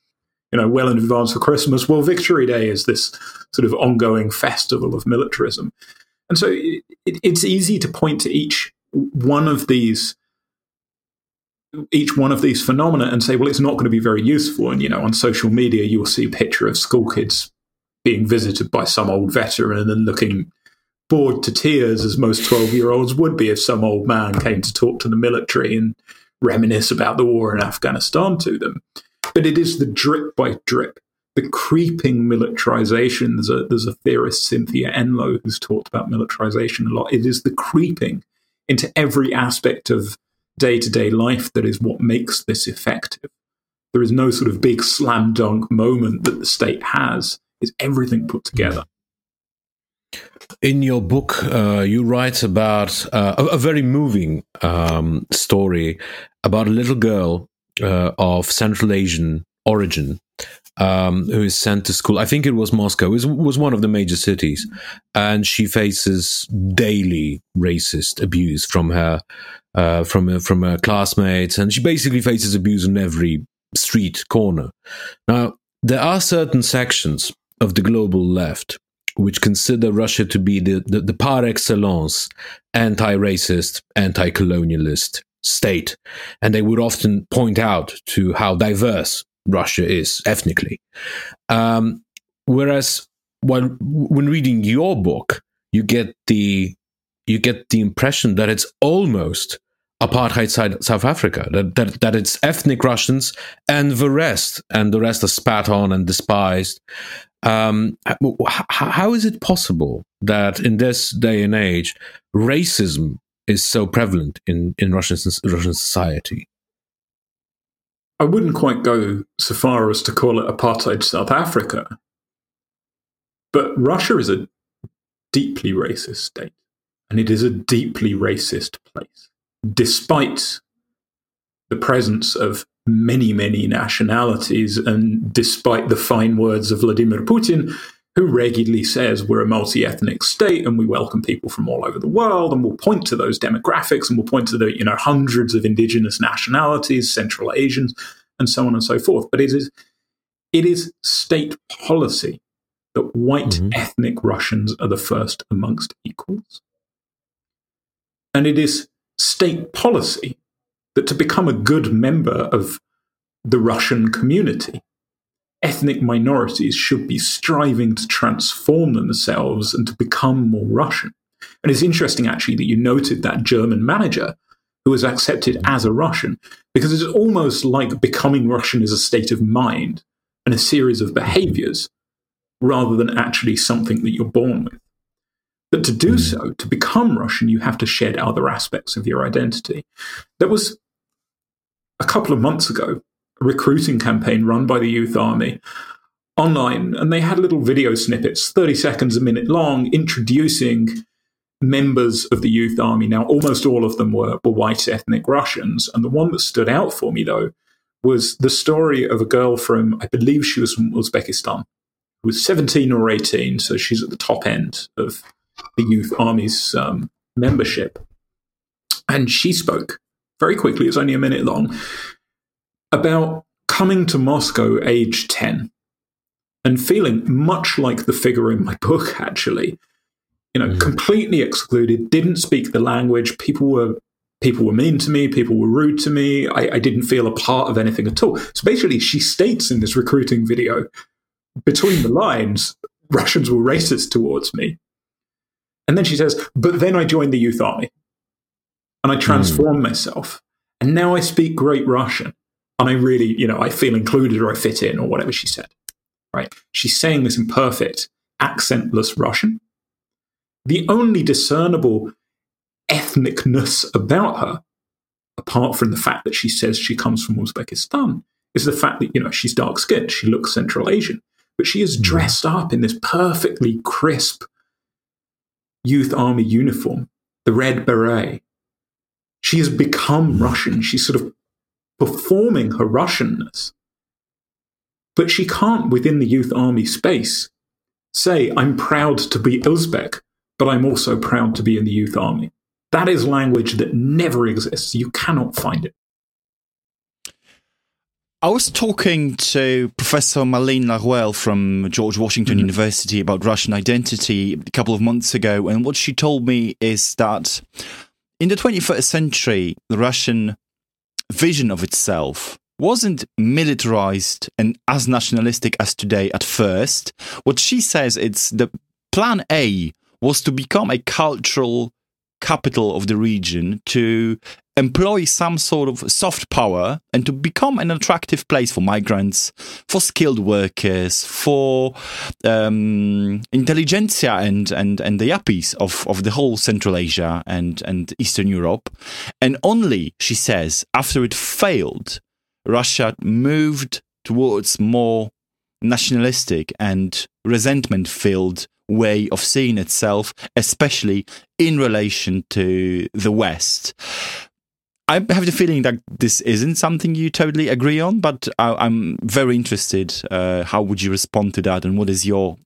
you know, well in advance of Christmas. Well, Victory Day is this sort of ongoing festival of militarism. And so it's easy to point to each one of these phenomena and say, well, it's not going to be very useful. And, you know, on social media, you will see a picture of school kids being visited by some old veteran and looking bored to tears, as most 12-year-olds would be if some old man came to talk to the military and reminisce about the war in Afghanistan to them. But it is the drip by drip, the creeping militarization. There's a theorist, Cynthia Enlow, who's talked about militarization a lot. It is the creeping into every aspect of day-to-day life that is what makes this effective. There is no sort of big slam dunk moment that the state has. It's everything put together. In your book, you write about a very moving story about a little girl of Central Asian origin who is sent to school. I think it was Moscow. It was one of the major cities. And she faces daily racist abuse from her from her classmates, and she basically faces abuse on every street corner. Now, there are certain sections of the global left which consider Russia to be the par excellence anti-racist, anti-colonialist state, and they would often point out to how diverse Russia is ethnically. Whereas, when reading your book, you get the you get the impression that it's almost apartheid South Africa, that it's ethnic Russians and the rest are spat on and despised. How is it possible that in this day and age, racism is so prevalent in Russian society? I wouldn't quite go so far as to call it apartheid South Africa, but Russia is a deeply racist state, and it is a deeply racist place, despite the presence of many, many nationalities, and despite the fine words of Vladimir Putin, who regularly says we're a multi-ethnic state and we welcome people from all over the world, and we'll point to those demographics and we'll point to the hundreds of indigenous nationalities, Central Asians, and so on and so forth. But it is state policy that white ethnic Russians are the first amongst equals. And it is state policy that to become a good member of the Russian community, ethnic minorities should be striving to transform themselves and to become more Russian. And it's interesting, actually, that you noted that German manager who was accepted as a Russian, because it's almost like becoming Russian is a state of mind and a series of behaviors rather than actually something that you're born with. But to do so, to become Russian, you have to shed other aspects of your identity. There was, a couple of months ago, a recruiting campaign run by the Youth Army online, and they had little video snippets, 30 seconds, a minute long, introducing members of the Youth Army. Now, almost all of them were white ethnic Russians, and the one that stood out for me, though, was the story of a girl from, I believe she was from Uzbekistan, who was 17 or 18, so she's at the top end of the Youth Army's membership. And she spoke very quickly, it's only a minute long, about coming to Moscow age 10 and feeling much like the figure in my book, actually, completely excluded, didn't speak the language. People were mean to me. People were rude to me. I didn't feel a part of anything at all. So basically, she states in this recruiting video, between the lines, Russians were racist towards me. And then she says, but then I joined the Youth Army and I transformed myself. And now I speak great Russian. And I really, I feel included, or I fit in, or whatever she said, right? She's saying this in perfect, accentless Russian. The only discernible ethnicness about her, apart from the fact that she says she comes from Uzbekistan, is the fact that, she's dark-skinned, she looks Central Asian, but she is dressed up in this perfectly crisp Youth Army uniform, the red beret. She has become Russian. She's sort of performing her Russianness. But she can't, within the Youth Army space, say, I'm proud to be Uzbek, but I'm also proud to be in the Youth Army. That is language that never exists. You cannot find it. I was talking to Professor Marlene Laruelle from George Washington University about Russian identity a couple of months ago, and what she told me is that in the 21st century, the Russian vision of itself wasn't militarized and as nationalistic as today at first. What she says is the plan A was to become a cultural capital of the region, to employ some sort of soft power and to become an attractive place for migrants, for skilled workers, for intelligentsia and the yuppies of the whole Central Asia and Eastern Europe. And only, she says, after it failed, Russia moved towards more nationalistic and resentment-filled way of seeing itself, especially in relation to the West. I have the feeling that this isn't something you totally agree on, but I'm very interested. How would you respond to that, and what is your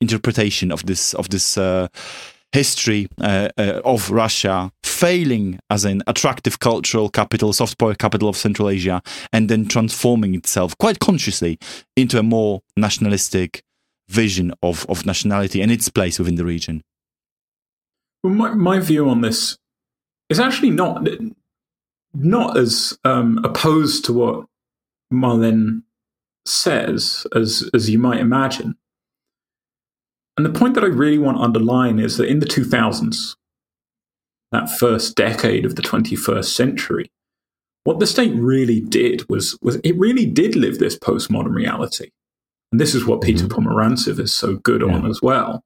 interpretation of this history of Russia failing as an attractive cultural capital, soft power capital of Central Asia, and then transforming itself quite consciously into a more nationalistic vision of nationality and its place within the region? Well, my view on this is actually not as opposed to what Marlene says as you might imagine. And the point that I really want to underline is that in the 2000s, that first decade of the 21st century, what the state really did was it really did live this postmodern reality. And this is what Peter Pomerantsev is so good on as well.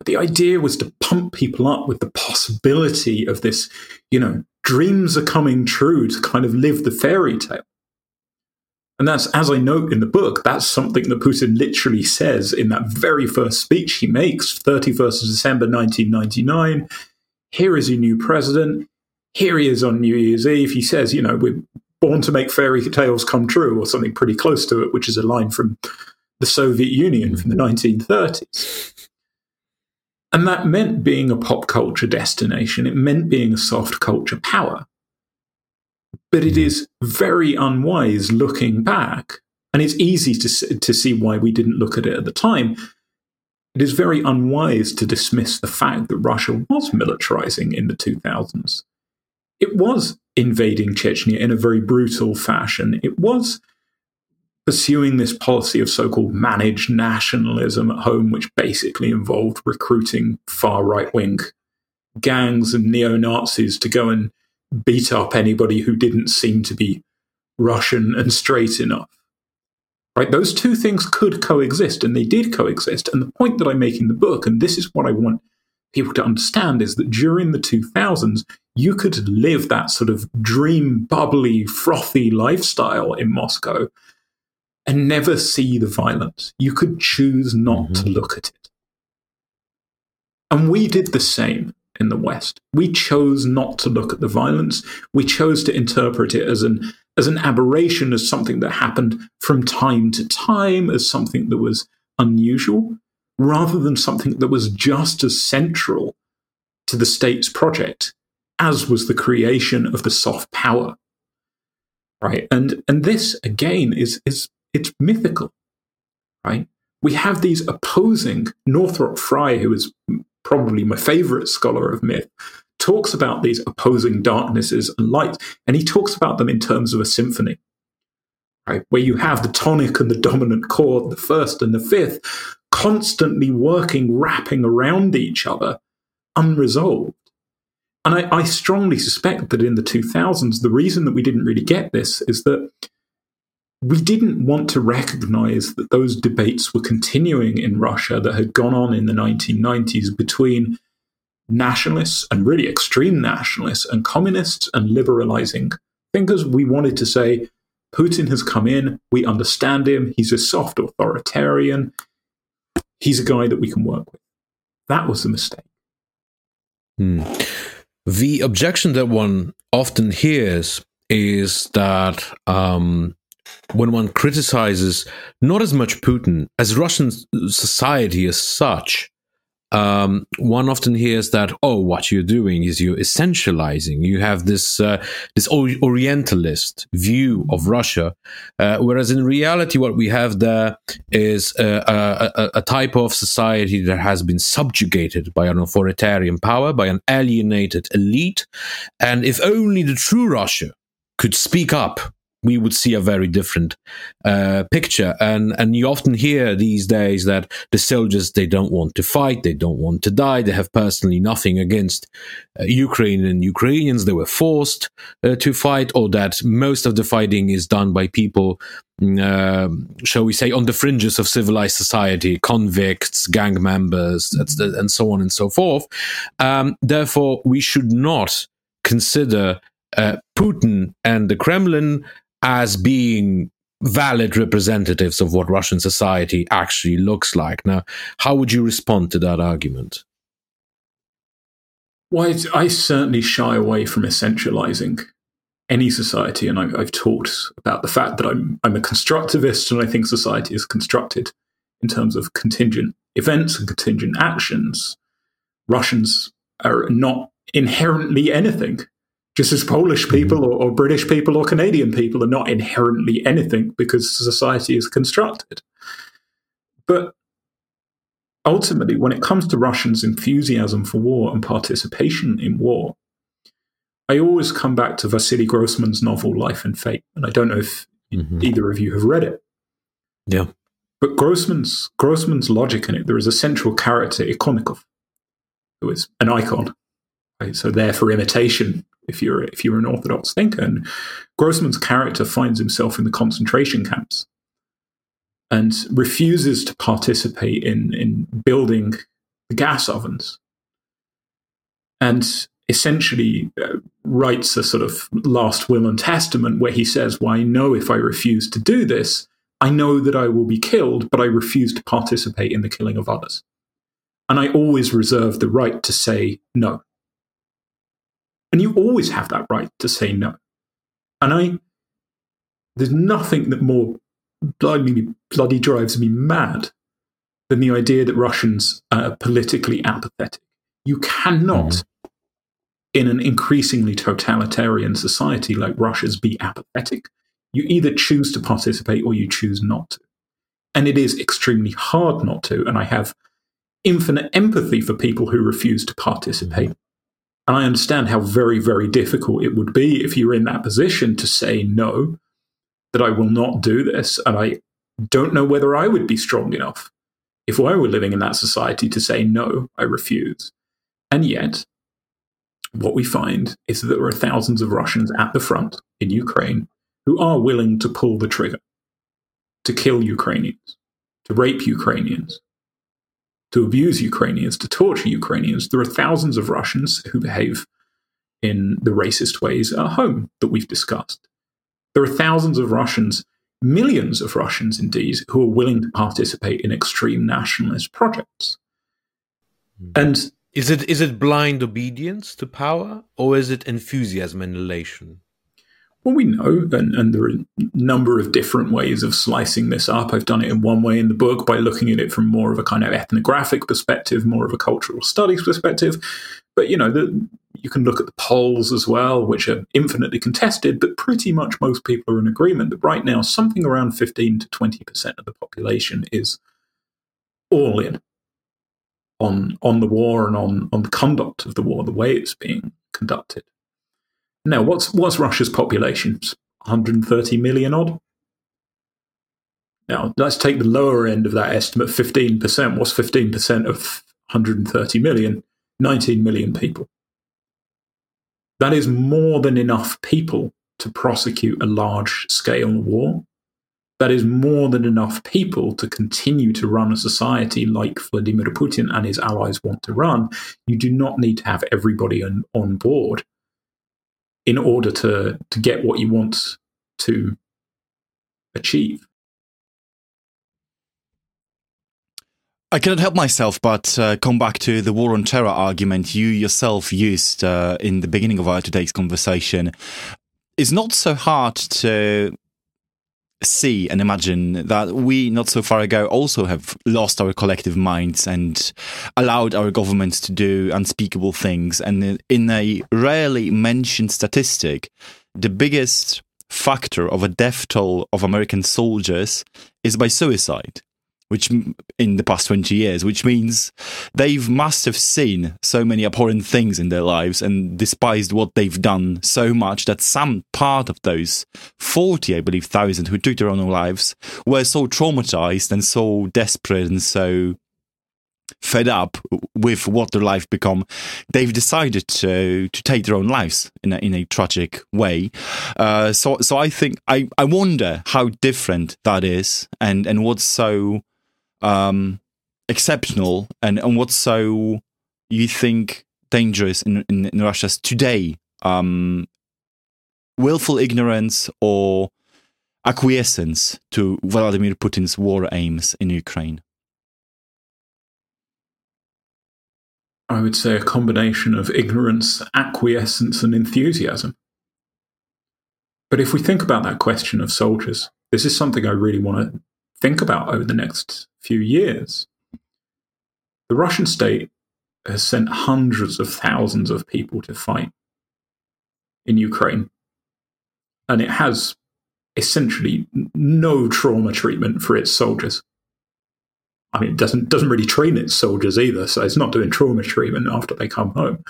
But the idea was to pump people up with the possibility of this, you know, dreams are coming true, to kind of live the fairy tale. And that's, as I note in the book, that's something that Putin literally says in that very first speech he makes, 31st of December, 1999. Here is your new president. Here he is on New Year's Eve. He says, you know, we're born to make fairy tales come true, or something pretty close to it, which is a line from the Soviet Union from the 1930s. And that meant being a pop culture destination. It meant being a soft culture power. But it is very unwise looking back, and it's easy to see why we didn't look at it at the time. It is very unwise to dismiss the fact that Russia was militarizing in the 2000s. It was invading Chechnya in a very brutal fashion. It was pursuing this policy of so-called managed nationalism at home, which basically involved recruiting far right-wing gangs and neo-Nazis to go and beat up anybody who didn't seem to be Russian and straight enough. Right? Those two things could coexist, and they did coexist. And the point that I make in the book, and this is what I want people to understand, is that during the 2000s, you could live that sort of dream, bubbly, frothy lifestyle in Moscow and never see the violence. You could choose not to look at it. And we did the same in the West. We chose not to look at the violence. We chose to interpret it as an aberration, as something that happened from time to time, as something that was unusual, rather than something that was just as central to the state's project as was the creation of the soft power. Right? And this, again, it's mythical. Right? We have these opposing, Northrop Frye, who is probably my favorite scholar of myth, talks about these opposing darknesses and lights, and he talks about them in terms of a symphony, right? Where you have the tonic and the dominant chord, the first and the fifth, constantly working, wrapping around each other, unresolved. And I strongly suspect that in the 2000s, the reason that we didn't really get this is that we didn't want to recognize that those debates were continuing in Russia that had gone on in the 1990s between nationalists and really extreme nationalists and communists and liberalizing thinkers. We wanted to say, Putin has come in, we understand him, he's a soft authoritarian, he's a guy that we can work with. That was the mistake. The objection that one often hears is that when one criticizes not as much Putin as Russian society as such, one often hears that, oh, what you're doing is you're essentializing. You have this this Orientalist view of Russia, whereas in reality what we have there is a type of society that has been subjugated by an authoritarian power, by an alienated elite. And if only the true Russia could speak up, we would see a very different picture. And you often hear these days that the soldiers, they don't want to fight, they don't want to die, they have personally nothing against Ukraine and Ukrainians, they were forced to fight, or that most of the fighting is done by people, shall we say, on the fringes of civilized society, convicts, gang members, and so on and so forth. Therefore, we should not consider Putin and the Kremlin as being valid representatives of what Russian society actually looks like. Now, how would you respond to that argument? Well, I certainly shy away from essentializing any society, and I've talked about the fact that I'm a constructivist, and I think society is constructed in terms of contingent events and contingent actions. Russians are not inherently anything. Just as Polish people or British people or Canadian people are not inherently anything because society is constructed. But ultimately, when it comes to Russians' enthusiasm for war and participation in war, I always come back to Vasily Grossman's novel Life and Fate, and I don't know if either of you have read it. Yeah. But Grossman's logic in it, there is a central character, Ikonikov, who is an icon. Right? So there for imitation, if you're an orthodox thinker. And Grossman's character finds himself in the concentration camps and refuses to participate in building the gas ovens, and essentially writes a sort of last will and testament where he says, well, I know if I refuse to do this, I know that I will be killed, but I refuse to participate in the killing of others. And I always reserve the right to say no. And you always have that right to say no. And there's nothing that more bloody drives me mad than the idea that Russians are politically apathetic. You cannot, in an increasingly totalitarian society like Russia's, be apathetic. You either choose to participate or you choose not to. And it is extremely hard not to. And I have infinite empathy for people who refuse to participate. And I understand how very, very difficult it would be if you were in that position to say no, that I will not do this. And I don't know whether I would be strong enough if I were living in that society to say no, I refuse. And yet, what we find is that there are thousands of Russians at the front in Ukraine who are willing to pull the trigger, to kill Ukrainians, to rape Ukrainians, to abuse Ukrainians, to torture Ukrainians. There are thousands of Russians who behave in the racist ways at home that we've discussed. There are thousands of Russians, millions of Russians indeed, who are willing to participate in extreme nationalist projects. And is it blind obedience to power, or is it enthusiasm and elation? Well, we know, and there are a number of different ways of slicing this up. I've done it in one way in the book by looking at it from more of a kind of ethnographic perspective, more of a cultural studies perspective. But, you can look at the polls as well, which are infinitely contested, but pretty much most people are in agreement that right now something around 15 to 20% of the population is all in on the war and on the conduct of the war, the way it's being conducted. Now, what's Russia's population? 130 million odd? Now, let's take the lower end of that estimate, 15%. What's 15% of 130 million? 19 million people. That is more than enough people to prosecute a large-scale war. That is more than enough people to continue to run a society like Vladimir Putin and his allies want to run. You do not need to have everybody on board in order to get what you want to achieve. I cannot help myself but come back to the war on terror argument you yourself used in the beginning of our today's conversation. It's not so hard to see and imagine that we not so far ago also have lost our collective minds and allowed our governments to do unspeakable things. And in a rarely mentioned statistic, the biggest factor of a death toll of American soldiers is by suicide, which in the past 20 years, which means they must have seen so many abhorrent things in their lives and despised what they've done so much that some part of those 40, I believe, thousand who took their own lives were so traumatized and so desperate and so fed up with what their life become, they've decided to take their own lives in a tragic way. So I think I wonder how different that is, and what's so exceptional and what's so, you think, dangerous in Russia's today, willful ignorance or acquiescence to Vladimir Putin's war aims in Ukraine. I would say a combination of ignorance, acquiescence, and enthusiasm. But if we think about that question of soldiers, this is something I really want to think about over the next few years. The Russian state has sent hundreds of thousands of people to fight in Ukraine, and it has essentially no trauma treatment for its soldiers. I mean, it doesn't really train its soldiers either, so it's not doing trauma treatment after they come home.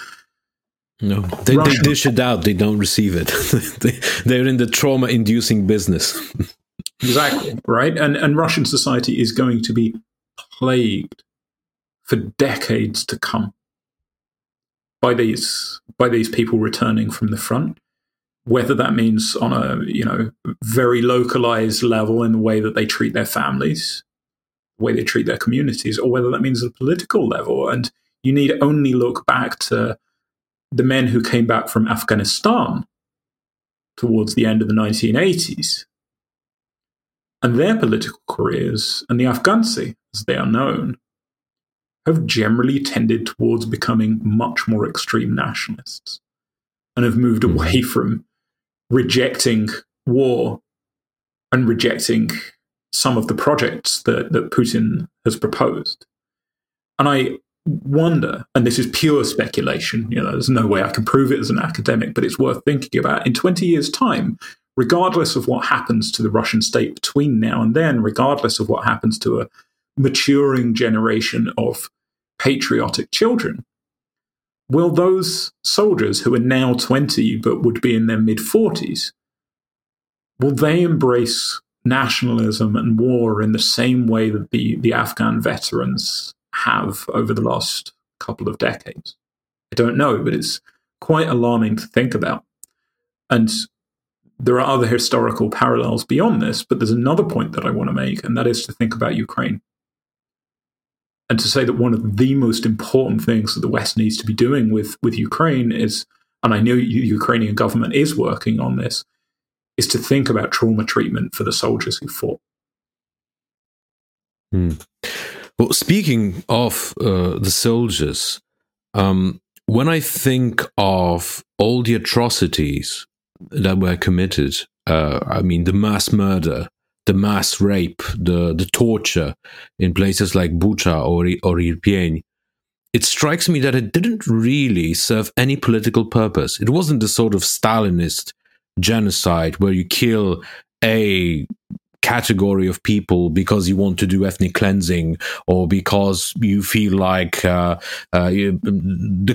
No, they dish it out. They don't receive it. They're in the trauma-inducing business. Exactly, right? And Russian society is going to be plagued for decades to come by these people returning from the front, whether that means on a, you know, very localized level in the way that they treat their families, the way they treat their communities, or whether that means at a political level. And you need only look back to the men who came back from Afghanistan towards the end of the 1980s and their political careers, and the Afghansi, as they are known, have generally tended towards becoming much more extreme nationalists and have moved away from rejecting war and rejecting some of the projects that Putin has proposed. And I wonder, and this is pure speculation, you know, there's no way I can prove it as an academic, but it's worth thinking about. In 20 years' time, regardless of what happens to the Russian state between now and then, regardless of what happens to a maturing generation of patriotic children, will those soldiers who are now 20 but would be in their mid-40s, will they embrace nationalism and war in the same way that the Afghan veterans have over the last couple of decades? I don't know, but it's quite alarming to think about. And there are other historical parallels beyond this, but there's another point that I want to make, and that is to think about Ukraine. And to say that one of the most important things that the West needs to be doing with Ukraine is, and I know the Ukrainian government is working on this, is to think about trauma treatment for the soldiers who fought. Well, speaking of the soldiers, when I think of all the atrocities that were committed, I mean, the mass murder, the mass rape, the torture in places like Bucha or Irpin, it strikes me that it didn't really serve any political purpose. It wasn't the sort of Stalinist genocide where you kill a category of people because you want to do ethnic cleansing or because you feel like the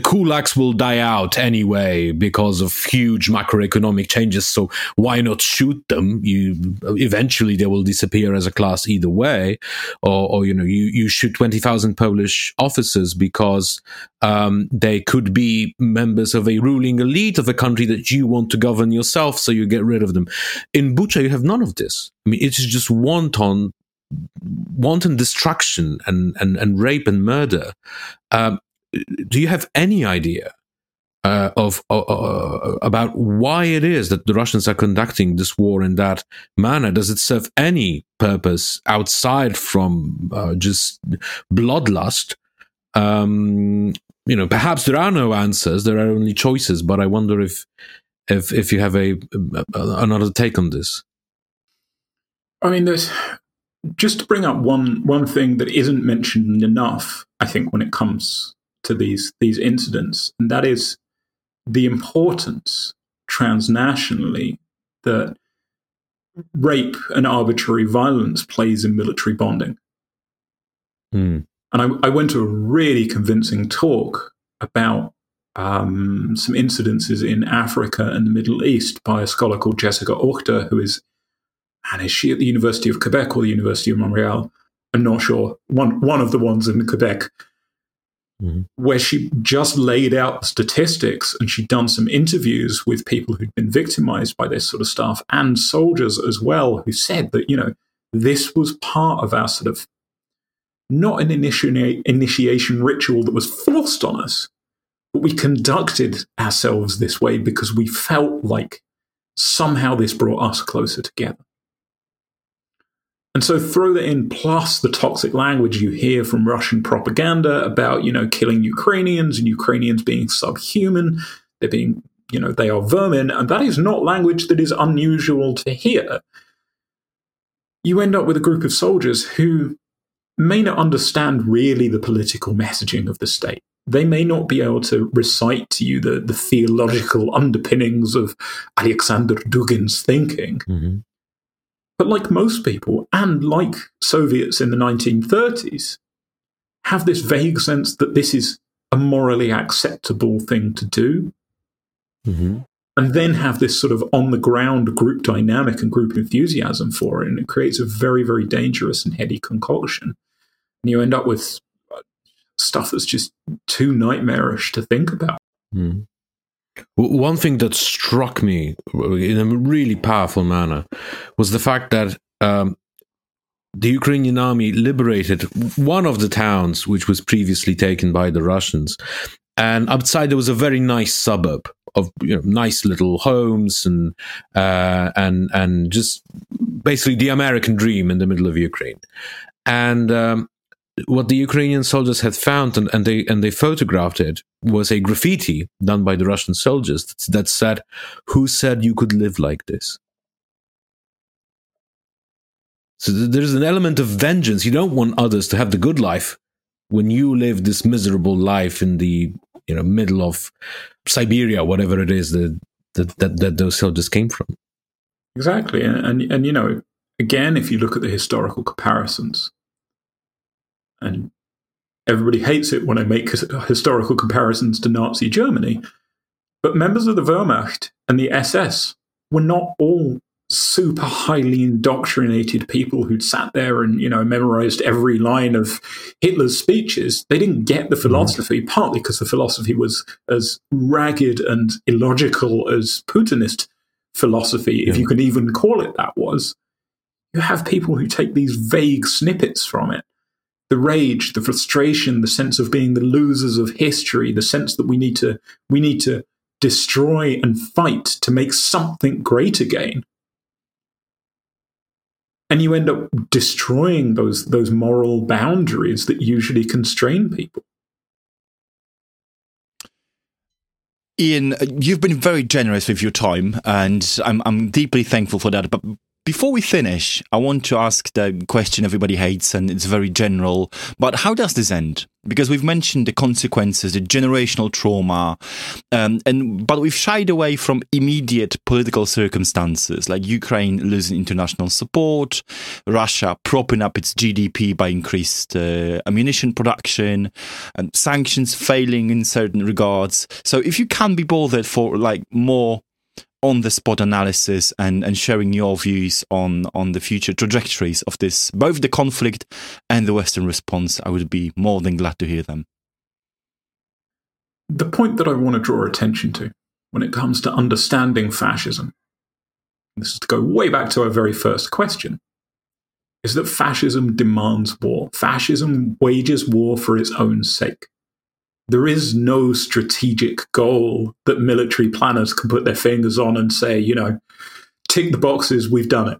kulaks will die out anyway because of huge macroeconomic changes, so why not shoot them? You eventually they will disappear as a class either way, or you know, you shoot 20,000 Polish officers because they could be members of a ruling elite of a country that you want to govern yourself, so you get rid of them. In Bucha, you have none of this. I mean, it's just wanton destruction and rape and murder. Do you have any idea about why it is that the Russians are conducting this war in that manner? Does it serve any purpose outside from just bloodlust? You know, perhaps there are no answers. There are only choices. But I wonder if you have another take on this. I mean, there's, just to bring up one thing that isn't mentioned enough, I think, when it comes to these incidents, and that is the importance transnationally that rape and arbitrary violence plays in military bonding. And I went to a really convincing talk about some incidences in Africa and the Middle East by a scholar called Jessica Ochter, who is she at the University of Quebec or the University of Montreal? I'm not sure. One of the ones in Quebec, where she just laid out statistics, and she'd done some interviews with people who'd been victimized by this sort of stuff and soldiers as well, who said that, you know, this was part of our sort of, not an initiation ritual that was forced on us, but we conducted ourselves this way because we felt like somehow this brought us closer together. And so throw that in, plus the toxic language you hear from Russian propaganda about, you know, killing Ukrainians and Ukrainians being subhuman, they're being, you know, they are vermin, and that is not language that is unusual to hear. You end up with a group of soldiers who may not understand really the political messaging of the state. They may not be able to recite to you the theological underpinnings of Alexander Dugin's thinking. But like most people, and like Soviets in the 1930s, have this vague sense that this is a morally acceptable thing to do. And then have this sort of on-the-ground group dynamic and group enthusiasm for it, and it creates a very, very dangerous and heady concoction. And you end up with stuff that's just too nightmarish to think about. Mm. One thing that struck me in a really powerful manner was the fact that the Ukrainian army liberated one of the towns which was previously taken by the Russians. And outside there was a very nice suburb of, you know, nice little homes and just basically the American dream in the middle of Ukraine. And what the Ukrainian soldiers had found, and they photographed it, was a graffiti done by the Russian soldiers that said, "Who said you could live like this?" So there's an element of vengeance. You don't want others to have the good life when you live this miserable life in the, you know, middle of Siberia, whatever it is that those soldiers came from. Exactly. And you know, again, if you look at the historical comparisons, and everybody hates it when I make historical comparisons to Nazi Germany, but members of the Wehrmacht and the SS were not all super highly indoctrinated people who'd sat there and, you know, memorized every line of Hitler's speeches. They didn't get the philosophy, partly because the philosophy was as ragged and illogical as Putinist philosophy, if you can even call it that was. You have people who take these vague snippets from it. The rage, the frustration, the sense of being the losers of history, the sense that we need to destroy and fight to make something great again. And you end up destroying those moral boundaries that usually constrain people. Ian, you've been very generous with your time, and I'm deeply thankful for that. But before we finish, I want to ask the question everybody hates, and it's very general, but how does this end? Because we've mentioned the consequences, the generational trauma, but we've shied away from immediate political circumstances, like Ukraine losing international support, Russia propping up its GDP by increased ammunition production, and sanctions failing in certain regards. So if you can be bothered for like more on-the-spot analysis and sharing your views on the future trajectories of this, both the conflict and the Western response, I would be more than glad to hear them. The point that I want to draw attention to when it comes to understanding fascism, this is to go way back to our very first question, is that fascism demands war. Fascism wages war for its own sake. There is no strategic goal that military planners can put their fingers on and say, you know, tick the boxes, we've done it.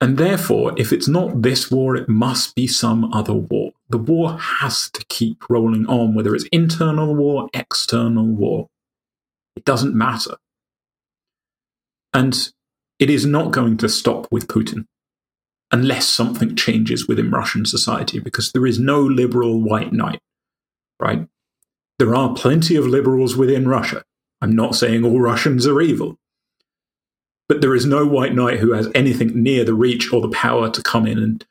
And therefore, if it's not this war, it must be some other war. The war has to keep rolling on, whether it's internal war, external war. It doesn't matter. And it is not going to stop with Putin, unless something changes within Russian society, because there is no liberal white knight, right? There are plenty of liberals within Russia. I'm not saying all Russians are evil, but there is no white knight who has anything near the reach or the power to come in and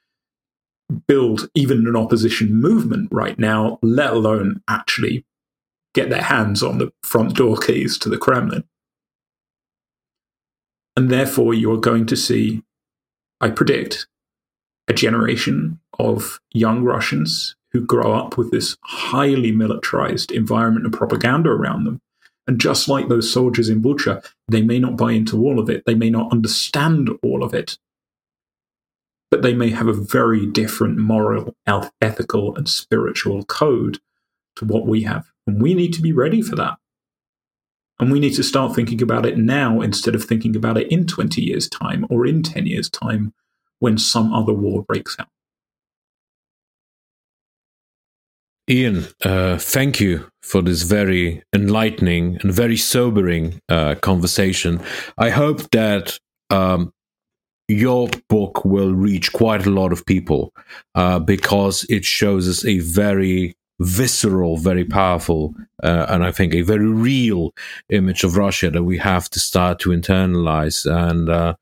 build even an opposition movement right now, let alone actually get their hands on the front door keys to the Kremlin. And therefore, you're going to see, I predict, a generation of young Russians who grow up with this highly militarized environment and propaganda around them. And just like those soldiers in Bucha, they may not buy into all of it. They may not understand all of it. But they may have a very different moral, ethical, and spiritual code to what we have. And we need to be ready for that. And we need to start thinking about it now instead of thinking about it in 20 years' time or in 10 years' time when some other war breaks out. Ian, thank you for this very enlightening and very sobering conversation. I hope that your book will reach quite a lot of people because it shows us a very visceral, very powerful, and I think a very real image of Russia that we have to start to internalize. And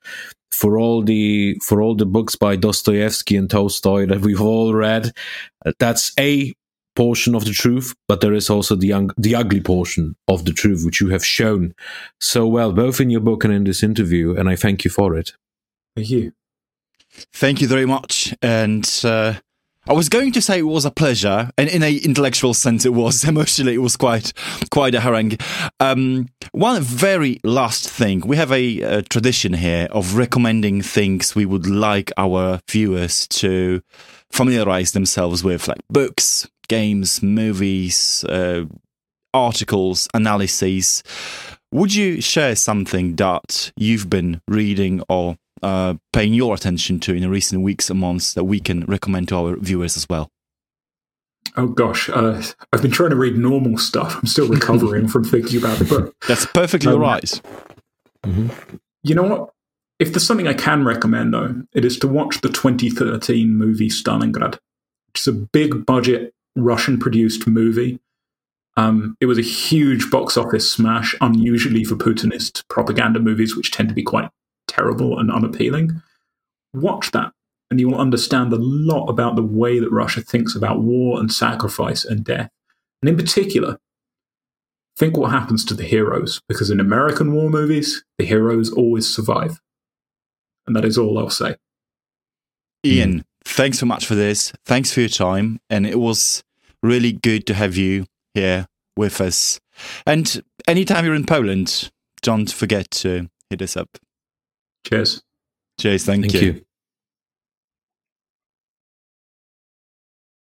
for all the books by Dostoevsky and Tolstoy that we've all read, that's a portion of the truth, but there is also the ugly portion of the truth, which you have shown so well, both in your book and in this interview. And I thank you for it. Thank you. Thank you very much. And I was going to say it was a pleasure, and in an intellectual sense it was. Emotionally, it was quite a harangue. One very last thing. We have a tradition here of recommending things we would like our viewers to familiarize themselves with, like books, games, movies, articles, analyses. Would you share something that you've been reading or paying your attention to in recent weeks and months that we can recommend to our viewers as well? Oh gosh, I've been trying to read normal stuff. I'm still recovering from thinking about the book. That's perfectly right. Mm-hmm. You know what? If there's something I can recommend, though, it is to watch the 2013 movie Stalingrad, which is a big-budget Russian-produced movie. It was a huge box office smash, unusually for Putinist propaganda movies, which tend to be quite terrible and unappealing. Watch that, and you will understand a lot about the way that Russia thinks about war and sacrifice and death. And in particular, think what happens to the heroes, because in American war movies, the heroes always survive. And that is all I'll say. Ian, thanks so much for this. Thanks for your time. And it was really good to have you here with us. And anytime you're in Poland, don't forget to hit us up. Cheers. Cheers. Thank you.